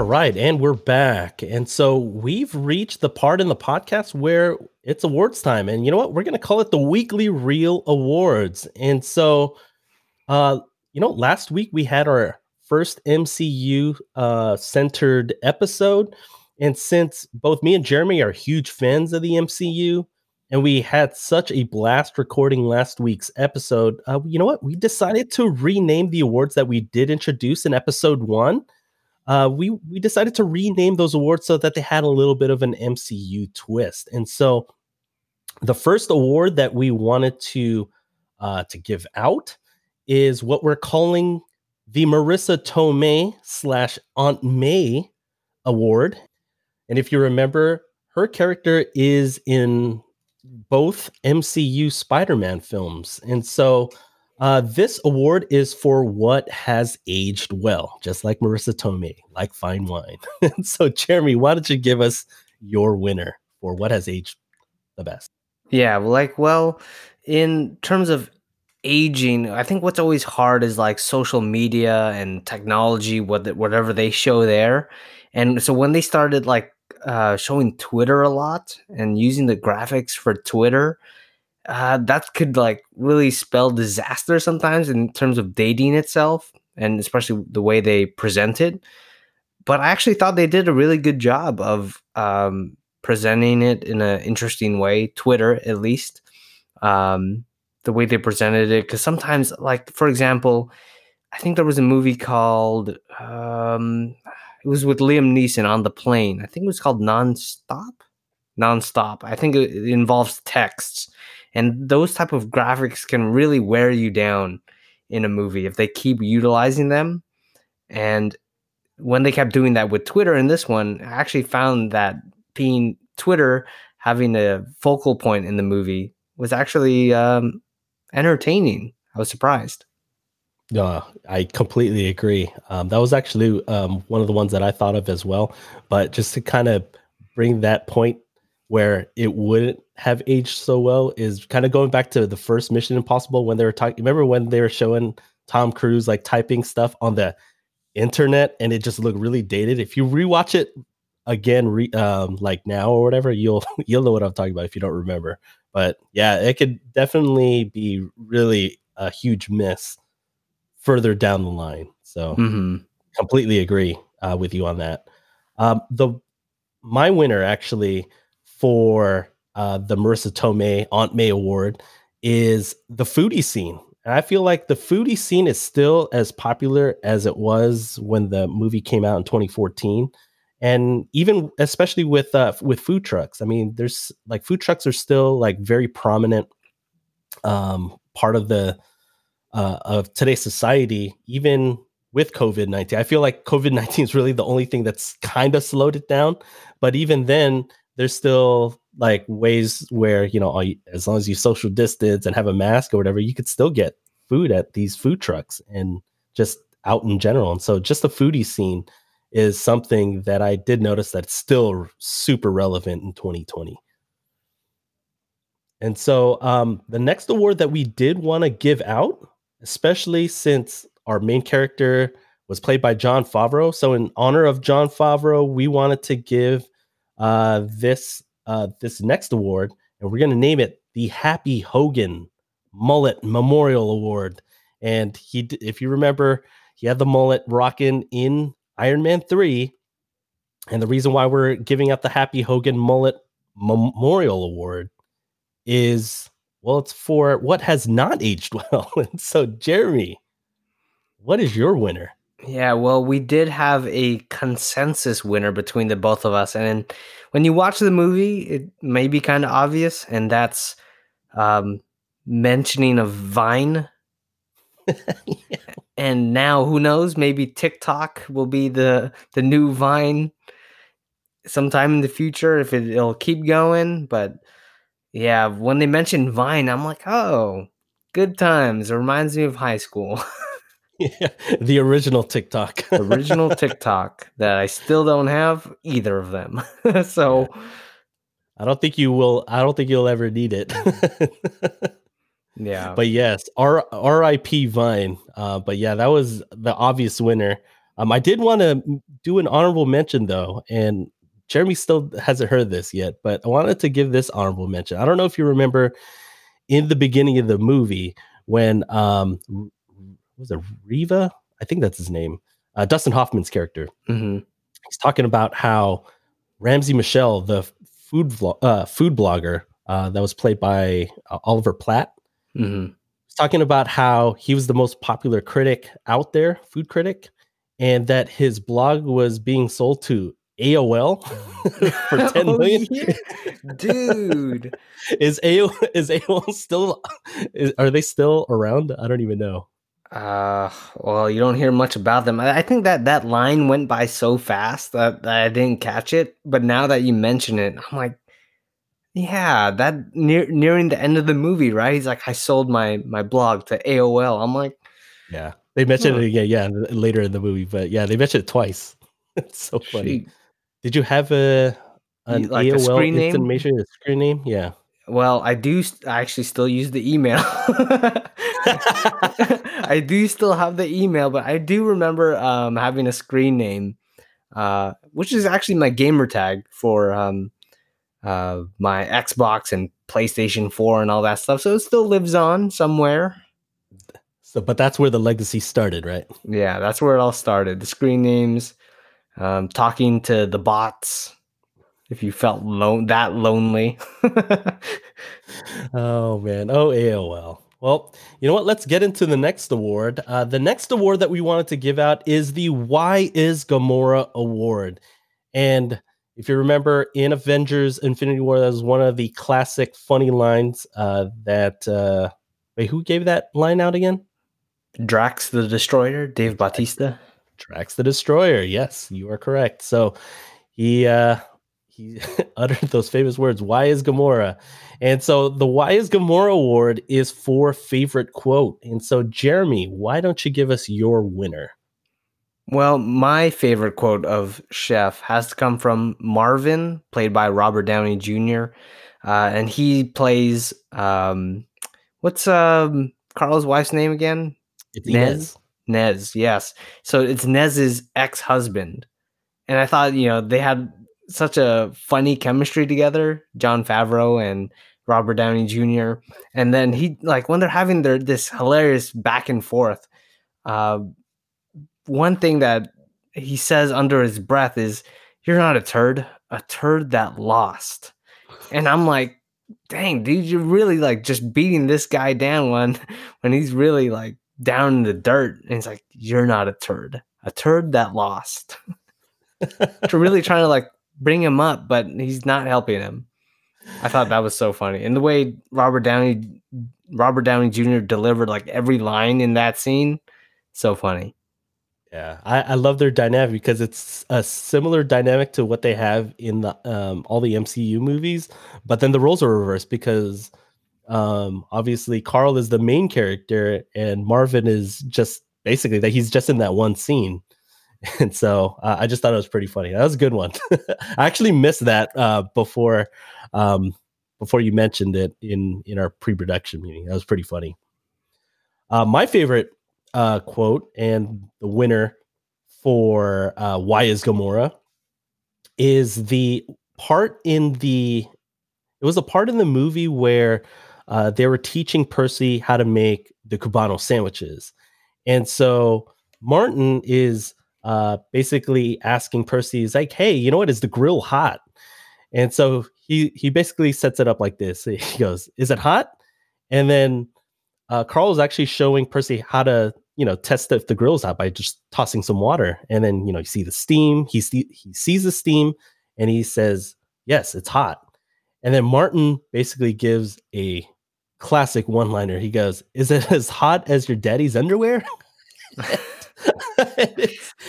All right, and we're back. And so we've reached the part in the podcast where it's awards time. And you know what? We're going to call it the Weekly Reel Awards. And so, last week we had our first MCU-centered episode. And since both me and Jeremy are huge fans of the MCU, and we had such a blast recording last week's episode, you know what? We decided to rename the awards that we did introduce in episode one. We decided to rename those awards so that they had a little bit of an MCU twist. And so the first award that we wanted to give out is what we're calling the Marissa Tomei / Aunt May Award. And if you remember, her character is in both MCU Spider-Man films. And so this award is for what has aged well, just like Marissa Tomei, like fine wine. So, Jeremy, why don't you give us your winner for what has aged the best? Yeah, in terms of aging, I think what's always hard is like social media and technology, whatever they show there. And so when they started showing Twitter a lot and using the graphics for Twitter, that could really spell disaster sometimes in terms of dating itself, and especially the way they present it. But I actually thought they did a really good job of presenting it in an interesting way, Twitter at least, the way they presented it. Because sometimes, for example, I think there was a movie called, it was with Liam Neeson on the plane. I think it was called Nonstop. I think it involves texts. And those type of graphics can really wear you down in a movie if they keep utilizing them. And when they kept doing that with Twitter in this one, I actually found that being Twitter having a focal point in the movie was actually entertaining. I was surprised. Yeah, I completely agree. That was actually one of the ones that I thought of as well. But just to kind of bring that point where it wouldn't have aged so well is kind of going back to the first Mission Impossible when they were talking. Remember when they were showing Tom Cruise typing stuff on the internet and it just looked really dated? If you rewatch it again, now or whatever, you'll know what I'm talking about if you don't remember. But yeah, it could definitely be really a huge miss further down the line. So completely agree with you on that. My winner actually for the Marissa Tomei Aunt May Award is the foodie scene. And I feel like the foodie scene is still as popular as it was when the movie came out in 2014. And even especially with food trucks. I mean, there's food trucks are still very prominent part of the of today's society, even with COVID-19. I feel like COVID-19 is really the only thing that's kind of slowed it down. But even then, there's still ways where, as long as you social distance and have a mask or whatever, you could still get food at these food trucks and just out in general. And so just the foodie scene is something that I did notice that's still super relevant in 2020. And so the next award that we did want to give out, especially since our main character was played by Jon Favreau. So in honor of Jon Favreau, we wanted to give this next award, and we're going to name it the Happy Hogan Mullet Memorial Award. And if you remember, he had the mullet rocking in Iron Man 3. And the reason why we're giving out the Happy Hogan Mullet Memorial Award is, it's for what has not aged well. And so, Jeremy, what is your winner? Yeah, we did have a consensus winner between the both of us. And when you watch the movie, it may be kind of obvious, and that's mentioning of Vine. Yeah. And now, who knows, maybe TikTok will be the new Vine sometime in the future if it'll keep going. But yeah, when they mentioned Vine, I'm like, oh, good times. It reminds me of high school. Yeah, the original TikTok. That I still don't have either of them. So yeah. I don't think you'll ever need it. Yeah. But yes, RIP Vine. But yeah, that was the obvious winner I did want to do an honorable mention, though, and Jeremy still hasn't heard this yet, but I wanted to give this honorable mention. I don't know if you remember in the beginning of the movie when was it Reva? I think that's his name. Dustin Hoffman's character. Mm-hmm. He's talking about how Ramsey Michelle, the food blogger that was played by Oliver Platt, mm-hmm. was talking about how he was the most popular critic out there, food critic, and that his blog was being sold to AOL for $10 million. Yeah. Dude, is AOL still? Are they still around? I don't even know. Well, you don't hear much about them. I think that line went by so fast that I didn't catch it. But now that you mention it, I'm like, yeah, that nearing the end of the movie, right? He's like, I sold my blog to AOL. I'm like, yeah, they mentioned it again, later in the movie, but yeah, they mentioned it twice. It's so funny. Did you have an like AOL screen information, a screen name? Yeah. Well, I do. I actually still use the email. I do still have the email, but I do remember having a screen name, which is actually my gamer tag for my Xbox and PlayStation 4 and all that stuff. So it still lives on somewhere. So, but that's where the legacy started, right? Yeah, that's where it all started. The screen names, talking to the bots. If you felt that lonely. Oh, man. Oh, AOL. Well, you know what? Let's get into the next award. The next award that we wanted to give out is the Why is Gamora Award. And if you remember, in Avengers Infinity War, that was one of the classic funny lines who gave that line out again? Drax the Destroyer, Dave Bautista. Drax the Destroyer. Yes, you are correct. So he uttered those famous words, why is Gamora? And so the Why is Gamora award is for favorite quote. And so, Jeremy, why don't you give us your winner? Well, my favorite quote of Chef has to come from Marvin, played by Robert Downey Jr. And he plays, what's Carl's wife's name again? It's Inez. Nez, yes. So it's Nez's ex-husband. And I thought, they had such a funny chemistry together, Jon Favreau and Robert Downey Jr. And then he, like, when they're having this hilarious back and forth, one thing that he says under his breath is, "You're not a turd that lost." And I'm like, dang, dude, you're really like just beating this guy down when he's really like down in the dirt. And he's like, "You're not a turd that lost." To really trying to like bring him up, but he's not helping him. I thought that was so funny, and the way Robert Downey Jr. delivered like every line in that scene, so funny. Yeah, I love their dynamic because it's a similar dynamic to what they have in the all the MCU movies, but then the roles are reversed because obviously Carl is the main character and Marvin is just basically that he's just in that one scene. And so I just thought it was pretty funny. That was a good one. I actually missed that before you mentioned it in our pre-production meeting. That was pretty funny. My favorite quote and the winner for Why is Gamora is the part in the movie where they were teaching Percy how to make the Cubano sandwiches. And so Martin is basically asking Percy, is like, "Hey, you know what? Is the grill hot?" And so he basically sets it up like this. He goes, "Is it hot?" And then Carl is actually showing Percy how to, test if the grill's hot by just tossing some water. And then, you see the steam, he sees the steam and he says, "Yes, it's hot." And then Martin basically gives a classic one-liner. He goes, "Is it as hot as your daddy's underwear?"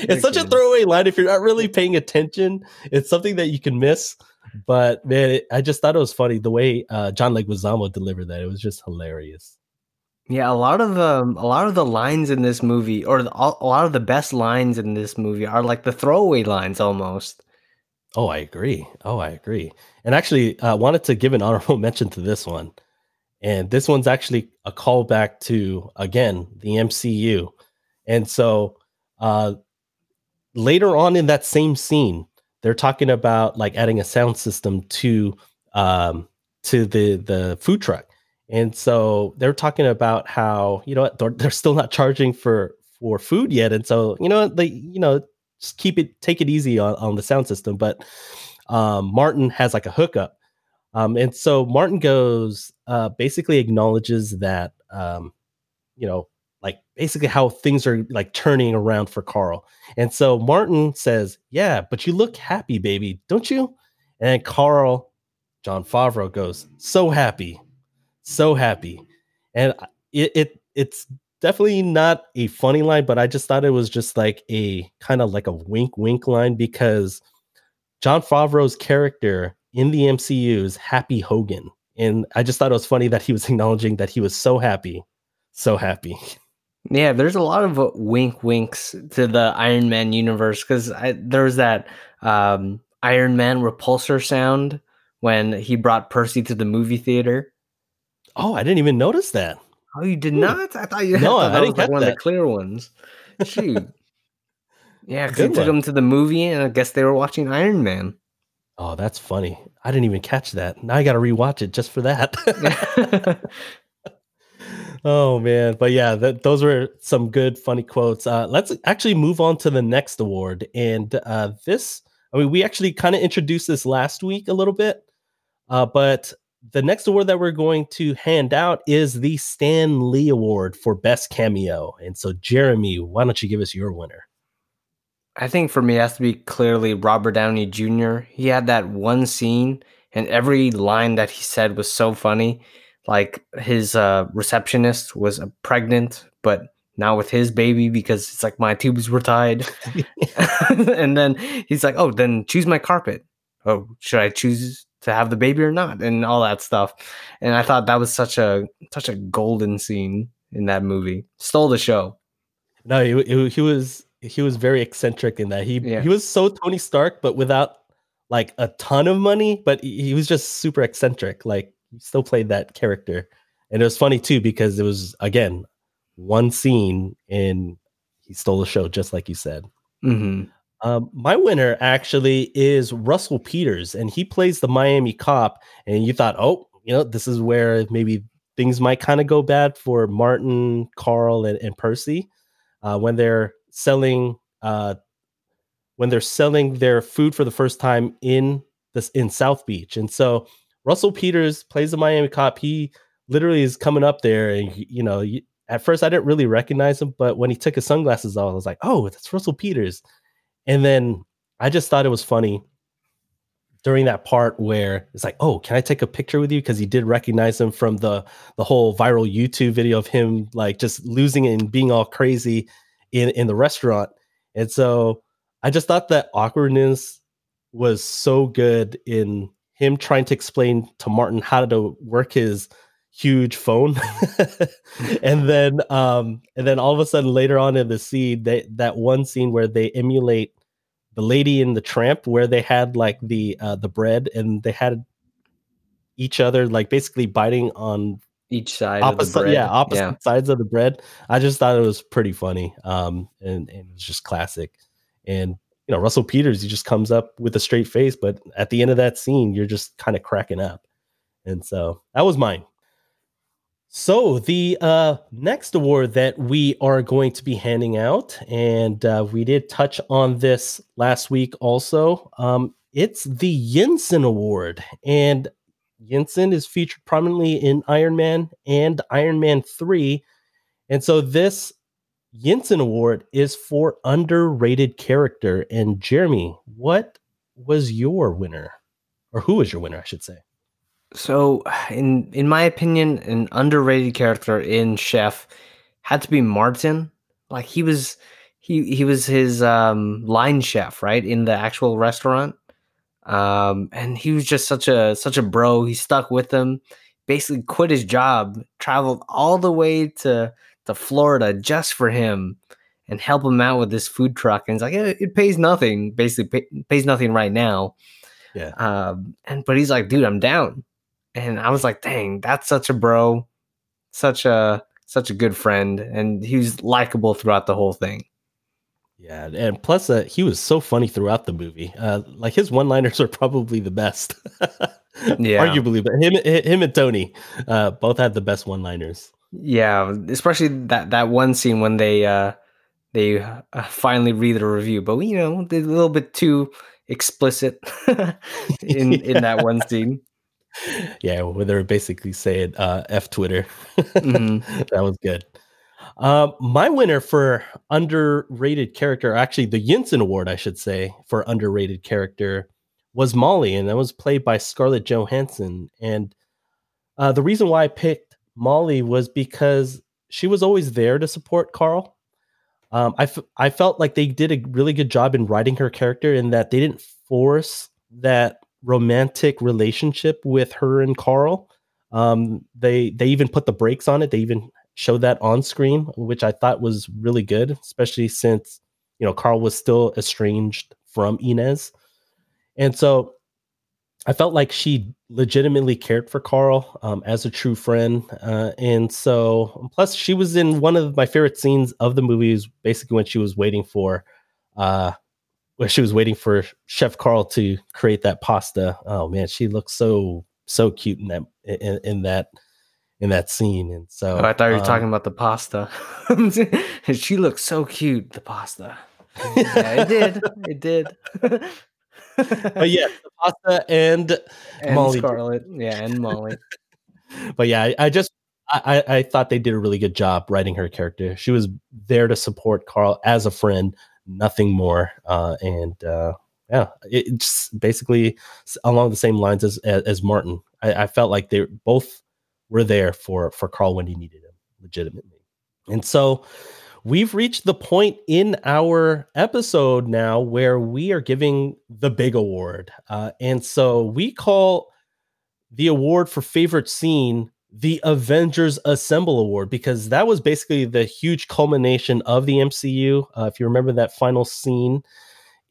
It's such a throwaway line if you're not really paying attention. It's something that you can miss, but man, I just thought it was funny the way John Leguizamo delivered that. It was just hilarious. Yeah, a lot of the lines in this movie, or a lot of the best lines in this movie, are like the throwaway lines almost. Oh, I agree. And actually, I wanted to give an honorable mention to this one, and this one's actually a callback to again the MCU. And so later on in that same scene, they're talking about like adding a sound system to the food truck. And so they're talking about how, you know, they're still not charging for food yet. And so, you know, they, you know, just take it easy on the sound system. But Martin has like a hookup. And so Martin goes, basically acknowledges that, you know, like basically how things are like turning around for Carl. And so Martin says, yeah, but you look happy, baby, don't you? And Carl, Jon Favreau, goes, so happy, so happy. And it's definitely not a funny line, but I just thought it was just like a kind of like a wink, wink line, because Jon Favreau's character in the MCU is Happy Hogan. And I just thought it was funny that he was acknowledging that he was so happy, so happy. Yeah, there's a lot of wink winks to the Iron Man universe, because there's that Iron Man repulsor sound when he brought Percy to the movie theater. Oh, I didn't even notice that. Oh, you did not? I thought you had one of the clear ones. Shoot. Yeah, because he took them to the movie, and I guess they were watching Iron Man. Oh, that's funny. I didn't even catch that. Now I got to rewatch it just for that. Oh, man. But yeah, those were some good, funny quotes. Let's actually move on to the next award. And we actually kind of introduced this last week a little bit. But the next award that we're going to hand out is the Stan Lee Award for Best Cameo. And so, Jeremy, why don't you give us your winner? I think for me, it has to be clearly Robert Downey Jr. He had that one scene, and every line that he said was so funny. Like his receptionist was pregnant, but not with his baby, because it's like, my tubes were tied. And then he's like, oh, then choose my carpet. Oh, should I choose to have the baby or not? And all that stuff. And I thought that was such a golden scene in that movie. Stole the show. No, he was very eccentric in that. He was so Tony Stark, but without like a ton of money, but he was just super eccentric. Like, he still played that character. And it was funny too, because it was, again, one scene and he stole the show, just like you said. Mm-hmm. My winner actually is Russell Peters, and he plays the Miami cop. And you thought, oh, you know, this is where maybe things might kind of go bad for Martin, Carl, and Percy when they're selling their food for the first time in South Beach. And so Russell Peters plays the Miami cop. He literally is coming up there, and you know, at first I didn't really recognize him, but when he took his sunglasses off, I was like, oh, that's Russell Peters. And then I just thought it was funny during that part where it's like, oh, can I take a picture with you? Because he did recognize him from the whole viral YouTube video of him like just losing it and being all crazy in the restaurant. And so I just thought that awkwardness was so good in him trying to explain to Martin how to work his huge phone. and then all of a sudden later on in the scene, that one scene where they emulate the Lady and the Tramp, where they had like the bread, and they had each other like basically biting on each side of the bread. Yeah, opposite sides of the bread. I just thought it was pretty funny. And it was just classic. And you know, Russell Peters, he just comes up with a straight face, but at the end of that scene, you're just kind of cracking up. And so that was mine. So the next award that we are going to be handing out, and we did touch on this last week also, it's the Yinsen Award. And Yinsen is featured prominently in Iron Man and Iron Man 3. And so this Yinsen Award is for underrated character. And Jeremy, what was your winner? Or who was your winner, I should say? So, in my opinion, an underrated character in Chef had to be Martin. Like, he was his line chef, right, in the actual restaurant, and he was just such a bro. He stuck with them, basically quit his job, traveled all the way to Florida just for him, and help him out with this food truck. And it's like, it pays nothing, basically pays nothing right now. Yeah. But he's like, dude, I'm down. And I was like, dang, that's such a bro, such a good friend, and he was likable throughout the whole thing. Yeah, and plus he was so funny throughout the movie. Like his one-liners are probably the best. Yeah, arguably, but him and Tony both had the best one-liners. Yeah, especially that one scene when they finally read the review, but you know, they're a little bit too explicit in that one scene. Yeah, where they were basically saying F Twitter. Mm-hmm. That was good. My winner for underrated character, actually the Yinsen Award, I should say, for underrated character was Molly, and that was played by Scarlett Johansson. And the reason why I picked Molly was because she was always there to support Carl. I felt like they did a really good job in writing her character, in that they didn't force that romantic relationship with her and Carl. They even put the brakes on it. They even showed that on screen, which I thought was really good, especially since, you know, Carl was still estranged from Inez. And so I felt like she legitimately cared for Carl as a true friend. And so, plus she was in one of my favorite scenes of the movie, is basically when she was waiting for, Chef Carl to create that pasta. Oh man, she looks so cute in that scene. And so, oh, I thought you were talking about the pasta. She looks so cute, the pasta. Yeah, it did. But yeah, the pasta and Molly, Scarlett, yeah, and Molly. But yeah, I thought they did a really good job writing her character. She was there to support Carl as a friend, nothing more. Yeah, it's basically along the same lines as Martin. I felt like they both were there for Carl when he needed him, legitimately. And so we've reached the point in our episode now where we are giving the big award. And so we call the award for favorite scene the Avengers Assemble Award, because that was basically the huge culmination of the MCU. If you remember that final scene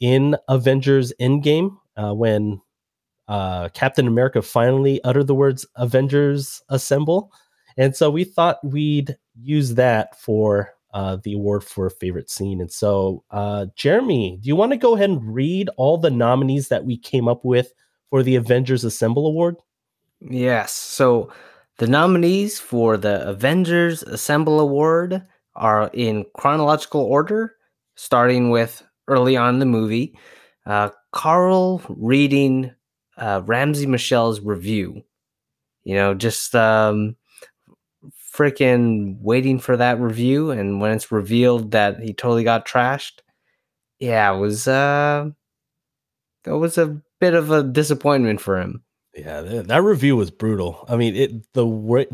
in Avengers Endgame, when Captain America finally uttered the words Avengers Assemble. And so we thought we'd use that for the award for favorite scene. And so, Jeremy, do you want to go ahead and read all the nominees that we came up with for the Avengers Assemble Award? Yes. So the nominees for the Avengers Assemble Award are in chronological order, starting with early on in the movie, Carl reading Ramsey Michelle's review. You know, just freaking waiting for that review, and when it's revealed that he totally got trashed, yeah, it was a bit of a disappointment for him. Yeah, that review was brutal. I mean, the way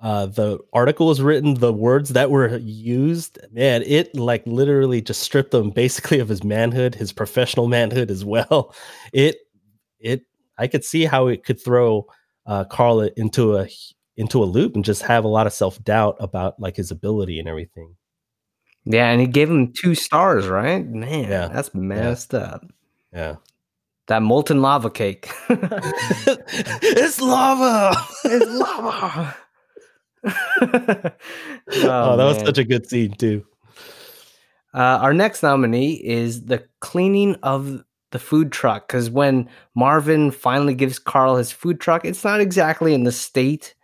the article was written, the words that were used, man, it like literally just stripped him basically of his manhood, his professional manhood as well. It I could see how it could throw Carl into a loop and just have a lot of self-doubt about like his ability and everything. Yeah, and he gave him 2 stars, right? Man, yeah. That's messed up. Yeah. That molten lava cake. It's lava! It's lava! Oh, that was such a good scene, too. Our next nominee is the cleaning of the food truck, because when Marvin finally gives Carl his food truck, it's not exactly in the state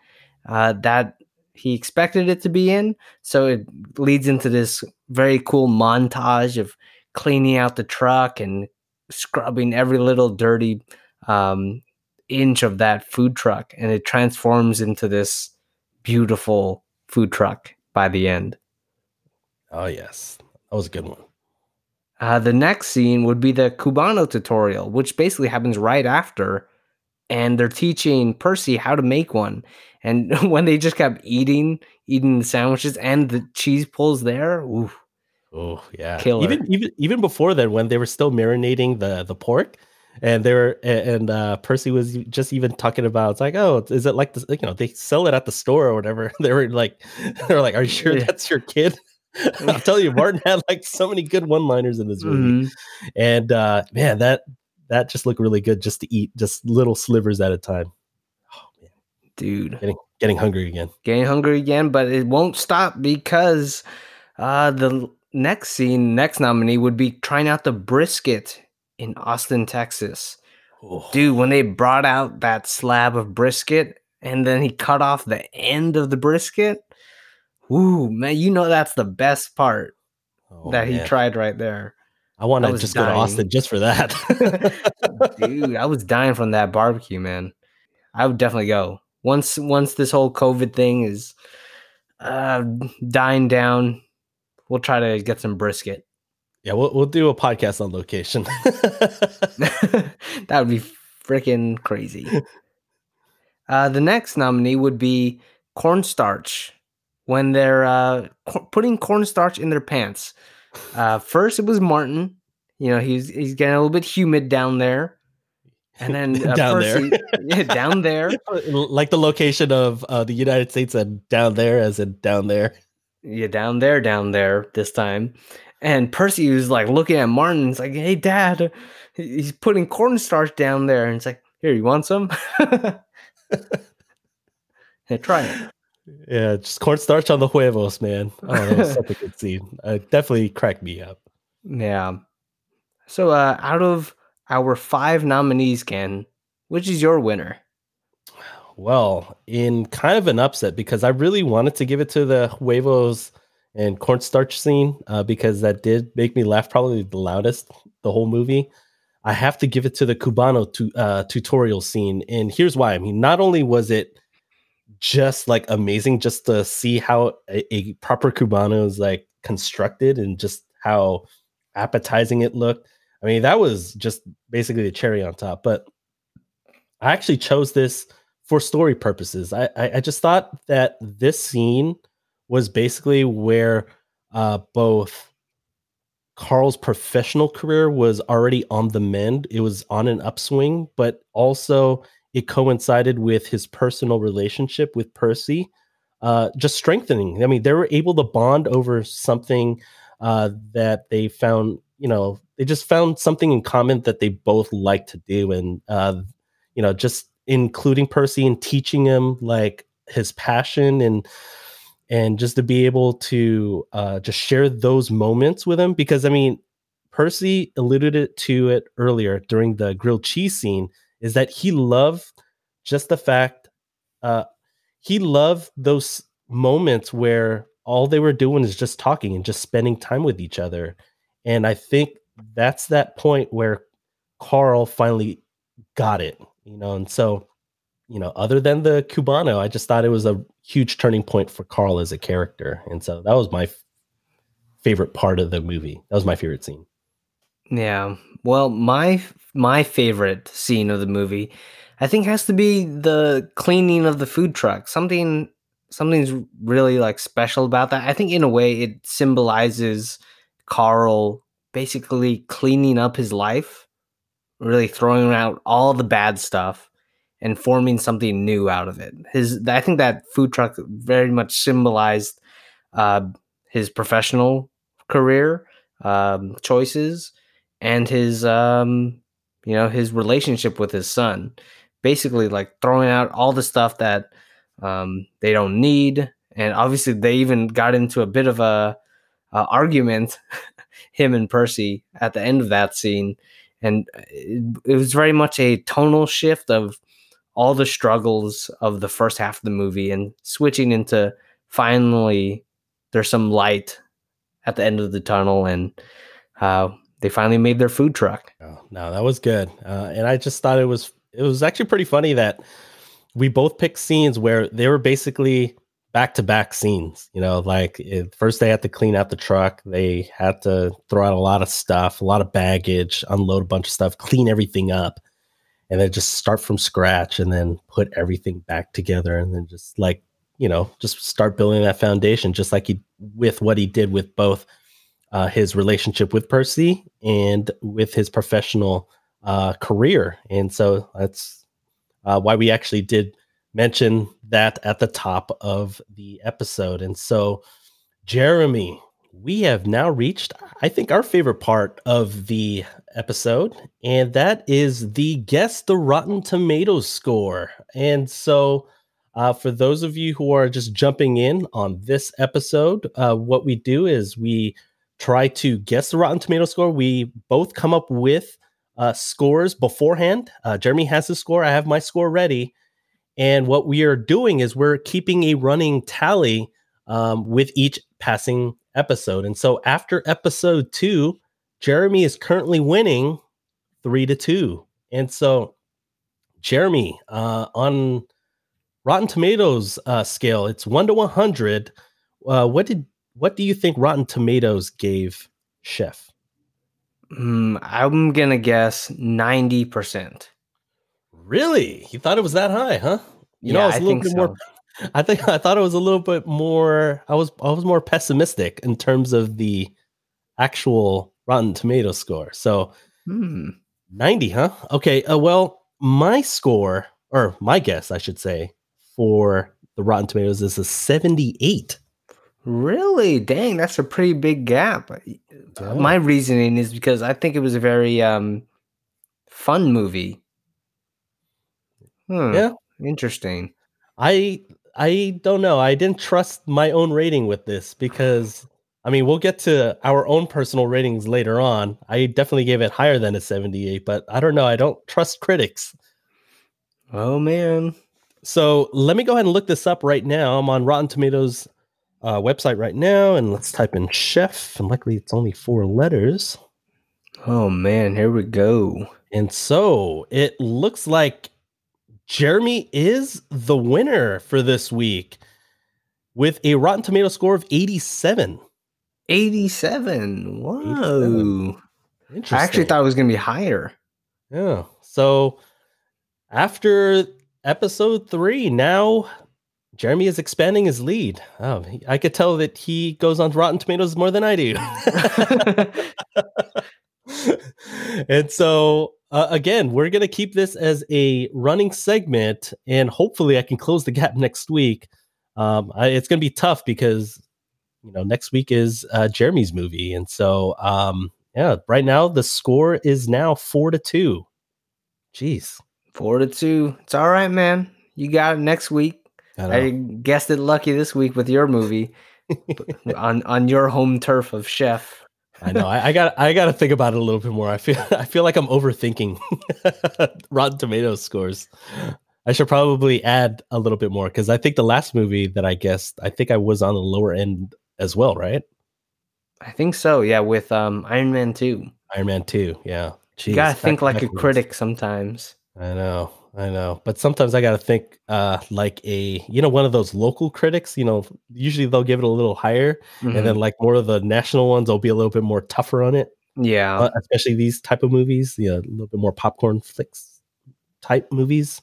that he expected it to be in. So it leads into this very cool montage of cleaning out the truck and scrubbing every little dirty inch of that food truck. And it transforms into this beautiful food truck by the end. Oh, yes. That was a good one. The next scene would be the Cubano tutorial, which basically happens right after. And they're teaching Percy how to make one. And when they just kept eating the sandwiches and the cheese pulls there, oof. Oh, yeah. Killer. Even before then, when they were still marinating the pork, and Percy was just even talking about, it's like, oh, is it like this, you know, they sell it at the store or whatever. They were like, are you sure that's your kid? I'll tell you, Martin had like so many good one-liners in this movie. Mm-hmm. And man, that just looked really good, just to eat just little slivers at a time. Oh man, dude, getting hungry again. But it won't stop, because the Next scene, next nominee would be trying out the brisket in Austin, Texas. Oh. Dude, when they brought out that slab of brisket and then he cut off the end of the brisket. Ooh, man, you know that's the best part he tried right there. I want to just go to Austin just for that. Dude, I was dying from that barbecue, man. I would definitely go. Once this whole COVID thing is dying down, we'll try to get some brisket. Yeah, we'll do a podcast on location. That would be freaking crazy. The next nominee would be cornstarch. When they're putting cornstarch in their pants. First, it was Martin. You know, he's getting a little bit humid down there. And then down there. Like the location of the United States and down there as in down there. Yeah, down there this time. And Percy was like looking at Martin. It's like, hey, Dad, he's putting cornstarch down there. And it's like, here, you want some? Hey, try it. Yeah, just cornstarch on the huevos, man. Oh, that was such a good scene. It definitely cracked me up. Yeah. So out of our 5 nominees, Ken, which is your winner? Well, in kind of an upset, because I really wanted to give it to the huevos and cornstarch scene because that did make me laugh probably the loudest the whole movie. I have to give it to the Cubano tutorial scene. And here's why. I mean, not only was it just like amazing just to see how a proper Cubano is like constructed and just how appetizing it looked. I mean, that was just basically the cherry on top, but I actually chose this for story purposes. I just thought that this scene was basically where both Carl's professional career was already on the mend. It was on an upswing, but also it coincided with his personal relationship with Percy, just strengthening. I mean, they were able to bond over something that they found, you know, they just found something in common that they both like to do. And, you know, just including Percy and teaching him like his passion and just to be able to just share those moments with him. Because, I mean, Percy alluded to it earlier during the grilled cheese scene. Is that he loved just the fact he loved those moments where all they were doing is just talking and just spending time with each other. And I think that's that point where Carl finally got it, you know. And so, you know, other than the Cubano, I just thought it was a huge turning point for Carl as a character. And so that was my favorite part of the movie. That was my favorite scene. Yeah. Well, my favorite scene of the movie, I think, has to be the cleaning of the food truck. Something's really like special about that. I think in a way it symbolizes Carl basically cleaning up his life, really throwing out all the bad stuff and forming something new out of it. I think that food truck very much symbolized his professional career choices. And his, you know, his relationship with his son, basically like throwing out all the stuff that they don't need. And obviously they even got into a bit of a argument, him and Percy, at the end of that scene. And it was very much a tonal shift of all the struggles of the first half of the movie and switching into finally there's some light at the end of the tunnel and they finally made their food truck. Oh, no, that was good. And I just thought it was actually pretty funny that we both picked scenes where they were basically back-to-back scenes. You know, like first they had to clean out the truck. They had to throw out a lot of stuff, a lot of baggage, unload a bunch of stuff, clean everything up, and then just start from scratch and then put everything back together and then just like, you know, just start building that foundation just like with what he did with both his relationship with Percy and with his professional career. And so that's why we actually did mention that at the top of the episode. And so, Jeremy, we have now reached, I think, our favorite part of the episode, and that is the Guess the Rotten Tomatoes score. And so, for those of you who are just jumping in on this episode, what we do is we try to guess the Rotten Tomatoes score. We both come up with scores beforehand. Jeremy has his score. I have my score ready. And what we are doing is we're keeping a running tally with each passing episode. And so after episode 2, Jeremy is currently winning 3-2. And so Jeremy, on Rotten Tomatoes scale, it's 1 to 100. What do you think Rotten Tomatoes gave Chef? I'm going to guess 90%. Really? You thought it was that high, huh? I was more pessimistic in terms of the actual Rotten Tomatoes score. So 90, huh? Okay. Well, my score, or my guess, I should say, for the Rotten Tomatoes is a 78. Really? Dang, that's a pretty big gap. Oh. My reasoning is because I think it was a very fun movie. Yeah, interesting. I don't know. I didn't trust my own rating with this because, I mean, we'll get to our own personal ratings later on. I definitely gave it higher than a 78, but I don't know. I don't trust critics. Oh, man. So let me go ahead and look this up right now. I'm on Rotten Tomatoes website right now, and let's type in Chef, and luckily it's only 4 letters. Oh, man, here we go. And so it looks like Jeremy is the winner for this week with a Rotten Tomato score of 87. 87. Whoa. 87. Interesting. I actually thought it was going to be higher. Yeah. So after episode 3, now Jeremy is expanding his lead. Oh, I could tell that he goes on Rotten Tomatoes more than I do. And so, again, we're going to keep this as a running segment, and hopefully I can close the gap next week. It's going to be tough because, you know, next week is Jeremy's movie. And so, yeah, right now the score is now 4-2. Jeez. 4-2. It's all right, man. You got it next week. I guessed it lucky this week with your movie on your home turf of Chef. I know. I got to think about it a little bit more. I feel like I'm overthinking Rotten Tomatoes scores. I should probably add a little bit more because I think the last movie that I guessed, I think I was on the lower end as well, right? I think so. Yeah, with Iron Man 2. Iron Man 2. Yeah. Jeez, you gotta think like backwards. A critic sometimes. I know. But sometimes I gotta think like a, you know, one of those local critics, you know, usually they'll give it a little higher, and then like more of the national ones will be a little bit more tougher on it. Yeah. Especially these type of movies, you know, a little bit more popcorn flicks type movies.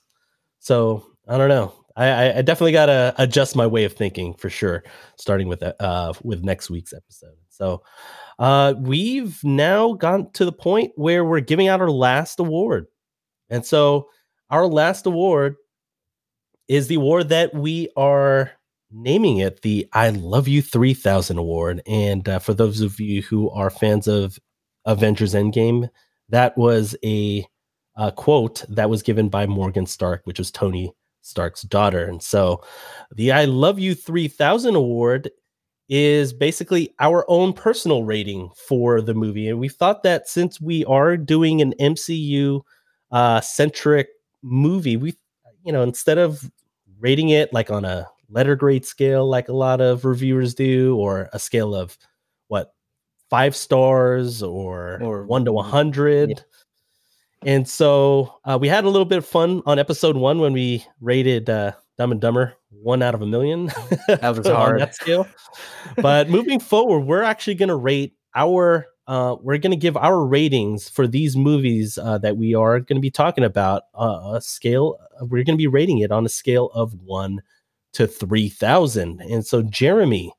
So I don't know. I definitely gotta adjust my way of thinking for sure, starting with next week's episode. So we've now gotten to the point where we're giving out our last award. And so our last award is the award that we are naming it the I Love You 3000 award. And for those of you who are fans of Avengers Endgame, that was a quote that was given by Morgan Stark, which was Tony Stark's daughter. And so the I Love You 3000 award is basically our own personal rating for the movie. And we thought that since we are doing an MCU centric movie, we, you know, instead of rating it like on a letter grade scale like a lot of reviewers do, or a scale of what, 5 stars or 1 to 100, and so we had a little bit of fun on episode 1 when we rated Dumb and Dumber 1 out of 1,000,000. That was hard on that scale. But moving forward, we're actually going to rate our we're going to give our ratings for these movies that we are going to be talking about a scale. We're going to be rating it on a scale of 1 to 3,000. And so, Jeremy,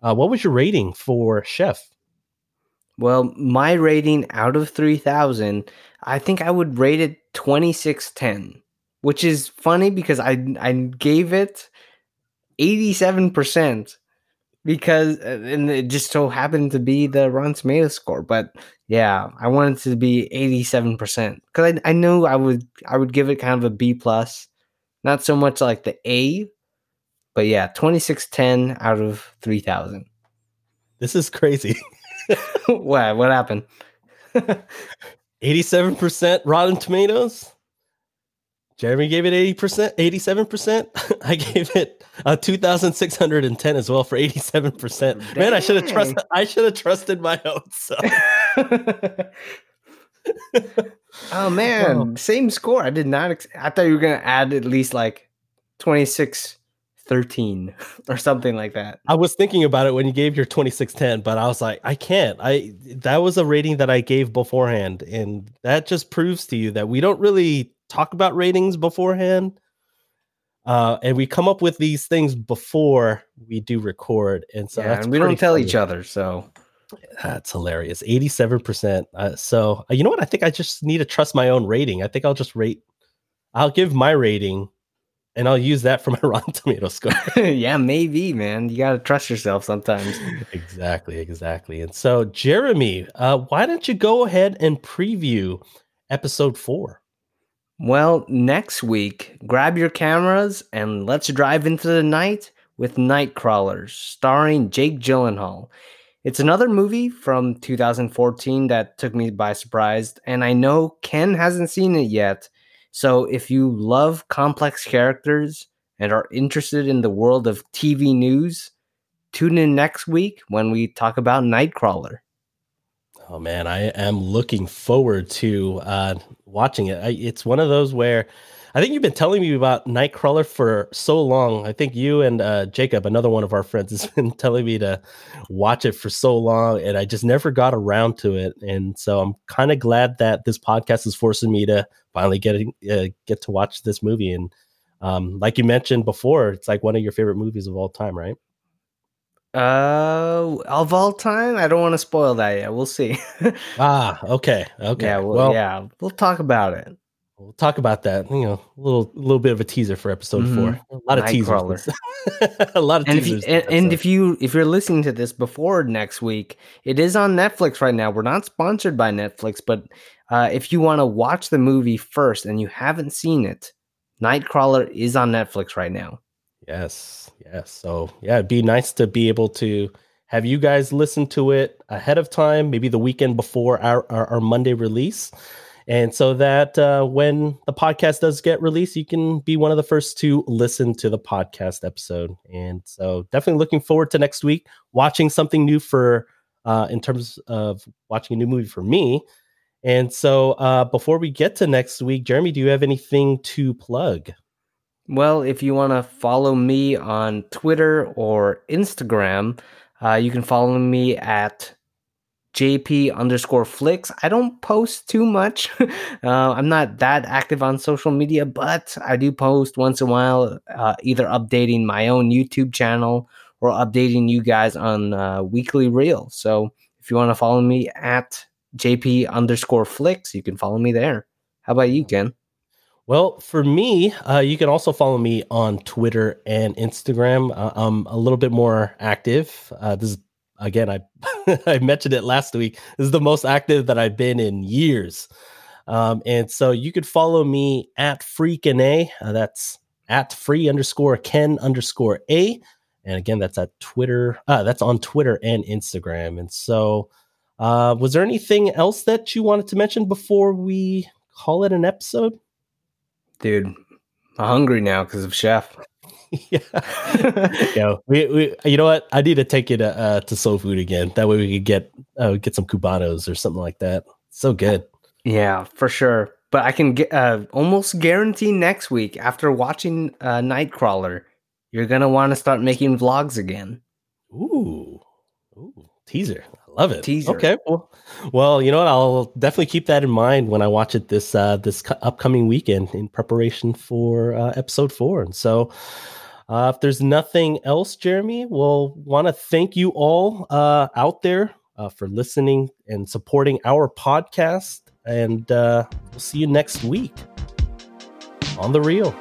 what was your rating for Chef? Well, my rating out of 3,000, I think I would rate it 2610, which is funny because I gave it 87%. Because, and it just so happened to be the Rotten Tomatoes score. But yeah, I wanted it to be 87%. Because I knew I would give it kind of a B+. Not so much like the A. But yeah, 2610 out of 3,000. This is crazy. Wow, what happened? 87% Rotten Tomatoes. Jeremy gave it 80%, 87%. I gave it 2,610 as well for 87%. Dang. Man, I should have trusted my own self. Oh man, same score. I did not. I thought you were gonna add at least like 26-13 or something like that. I was thinking about it when you gave your 26-10, but I was like, I can't. That was a rating that I gave beforehand, and that just proves to you that we don't really talk about ratings beforehand, and we come up with these things before we do record, and so that's and we don't tell each other. So. That's hilarious. 87%. So you know what? I think I just need to trust my own rating. I think I'll just rate. I'll give my rating, and I'll use that for my Rotten Tomatoes score. Yeah, maybe, man. You gotta trust yourself sometimes. Exactly. And so, Jeremy, why don't you go ahead and preview episode 4? Well, next week, grab your cameras and let's drive into the night with Nightcrawler, starring Jake Gyllenhaal. It's another movie from 2014 that took me by surprise, and I know Ken hasn't seen it yet. So if you love complex characters and are interested in the world of TV news, tune in next week when we talk about Nightcrawler. Oh man, I am looking forward to watching it. It's one of those where I think you've been telling me about Nightcrawler for so long. I think you and Jacob, another one of our friends, has been telling me to watch it for so long, and I just never got around to it. And so I'm kind of glad that this podcast is forcing me to finally get to watch this movie. And like you mentioned before, it's like one of your favorite movies of all time, right? Of all time, I don't want to spoil that yet. We'll see. Okay. Yeah, we'll talk about it. We'll talk about that. You know, a little bit of a teaser for episode 4. A lot of teasers. A lot of teasers. If you're listening to this before next week, it is on Netflix right now. We're not sponsored by Netflix, but if you want to watch the movie first and you haven't seen it, Nightcrawler is on Netflix right now. Yes. So yeah, it'd be nice to be able to have you guys listen to it ahead of time, maybe the weekend before our Monday release. And so that when the podcast does get released, you can be one of the first to listen to the podcast episode. And so definitely looking forward to next week, watching something new in terms of watching a new movie for me. And so before we get to next week, Jeremy, do you have anything to plug? Well, if you want to follow me on Twitter or Instagram, you can follow me at JP_flicks. I don't post too much. I'm not that active on social media, but I do post once in a while, either updating my own YouTube channel or updating you guys on Weekly Reel. So if you want to follow me at JP_flicks, you can follow me there. How about you, Ken? Well, for me, you can also follow me on Twitter and Instagram. I'm a little bit more active. This is, again, I mentioned it last week. This is the most active that I've been in years. And so you could follow me at FreakNA. That's at free_Ken_A. And again, that's at Twitter. That's on Twitter and Instagram. And so was there anything else that you wanted to mention before we call it an episode? Dude, I'm hungry now because of Chef. Yeah. we you know what? I need to take you to Soul Food again. That way we could get some Cubanos or something like that. So good. Yeah, for sure. But I can almost guarantee next week after watching Nightcrawler, you're gonna want to start making vlogs again. Ooh, teaser. Love it. Teaser. Okay. Well, you know what? I'll definitely keep that in mind when I watch it this this upcoming weekend in preparation for episode 4. And so if there's nothing else, Jeremy, we'll want to thank you all out there for listening and supporting our podcast. And we'll see you next week on The Reel.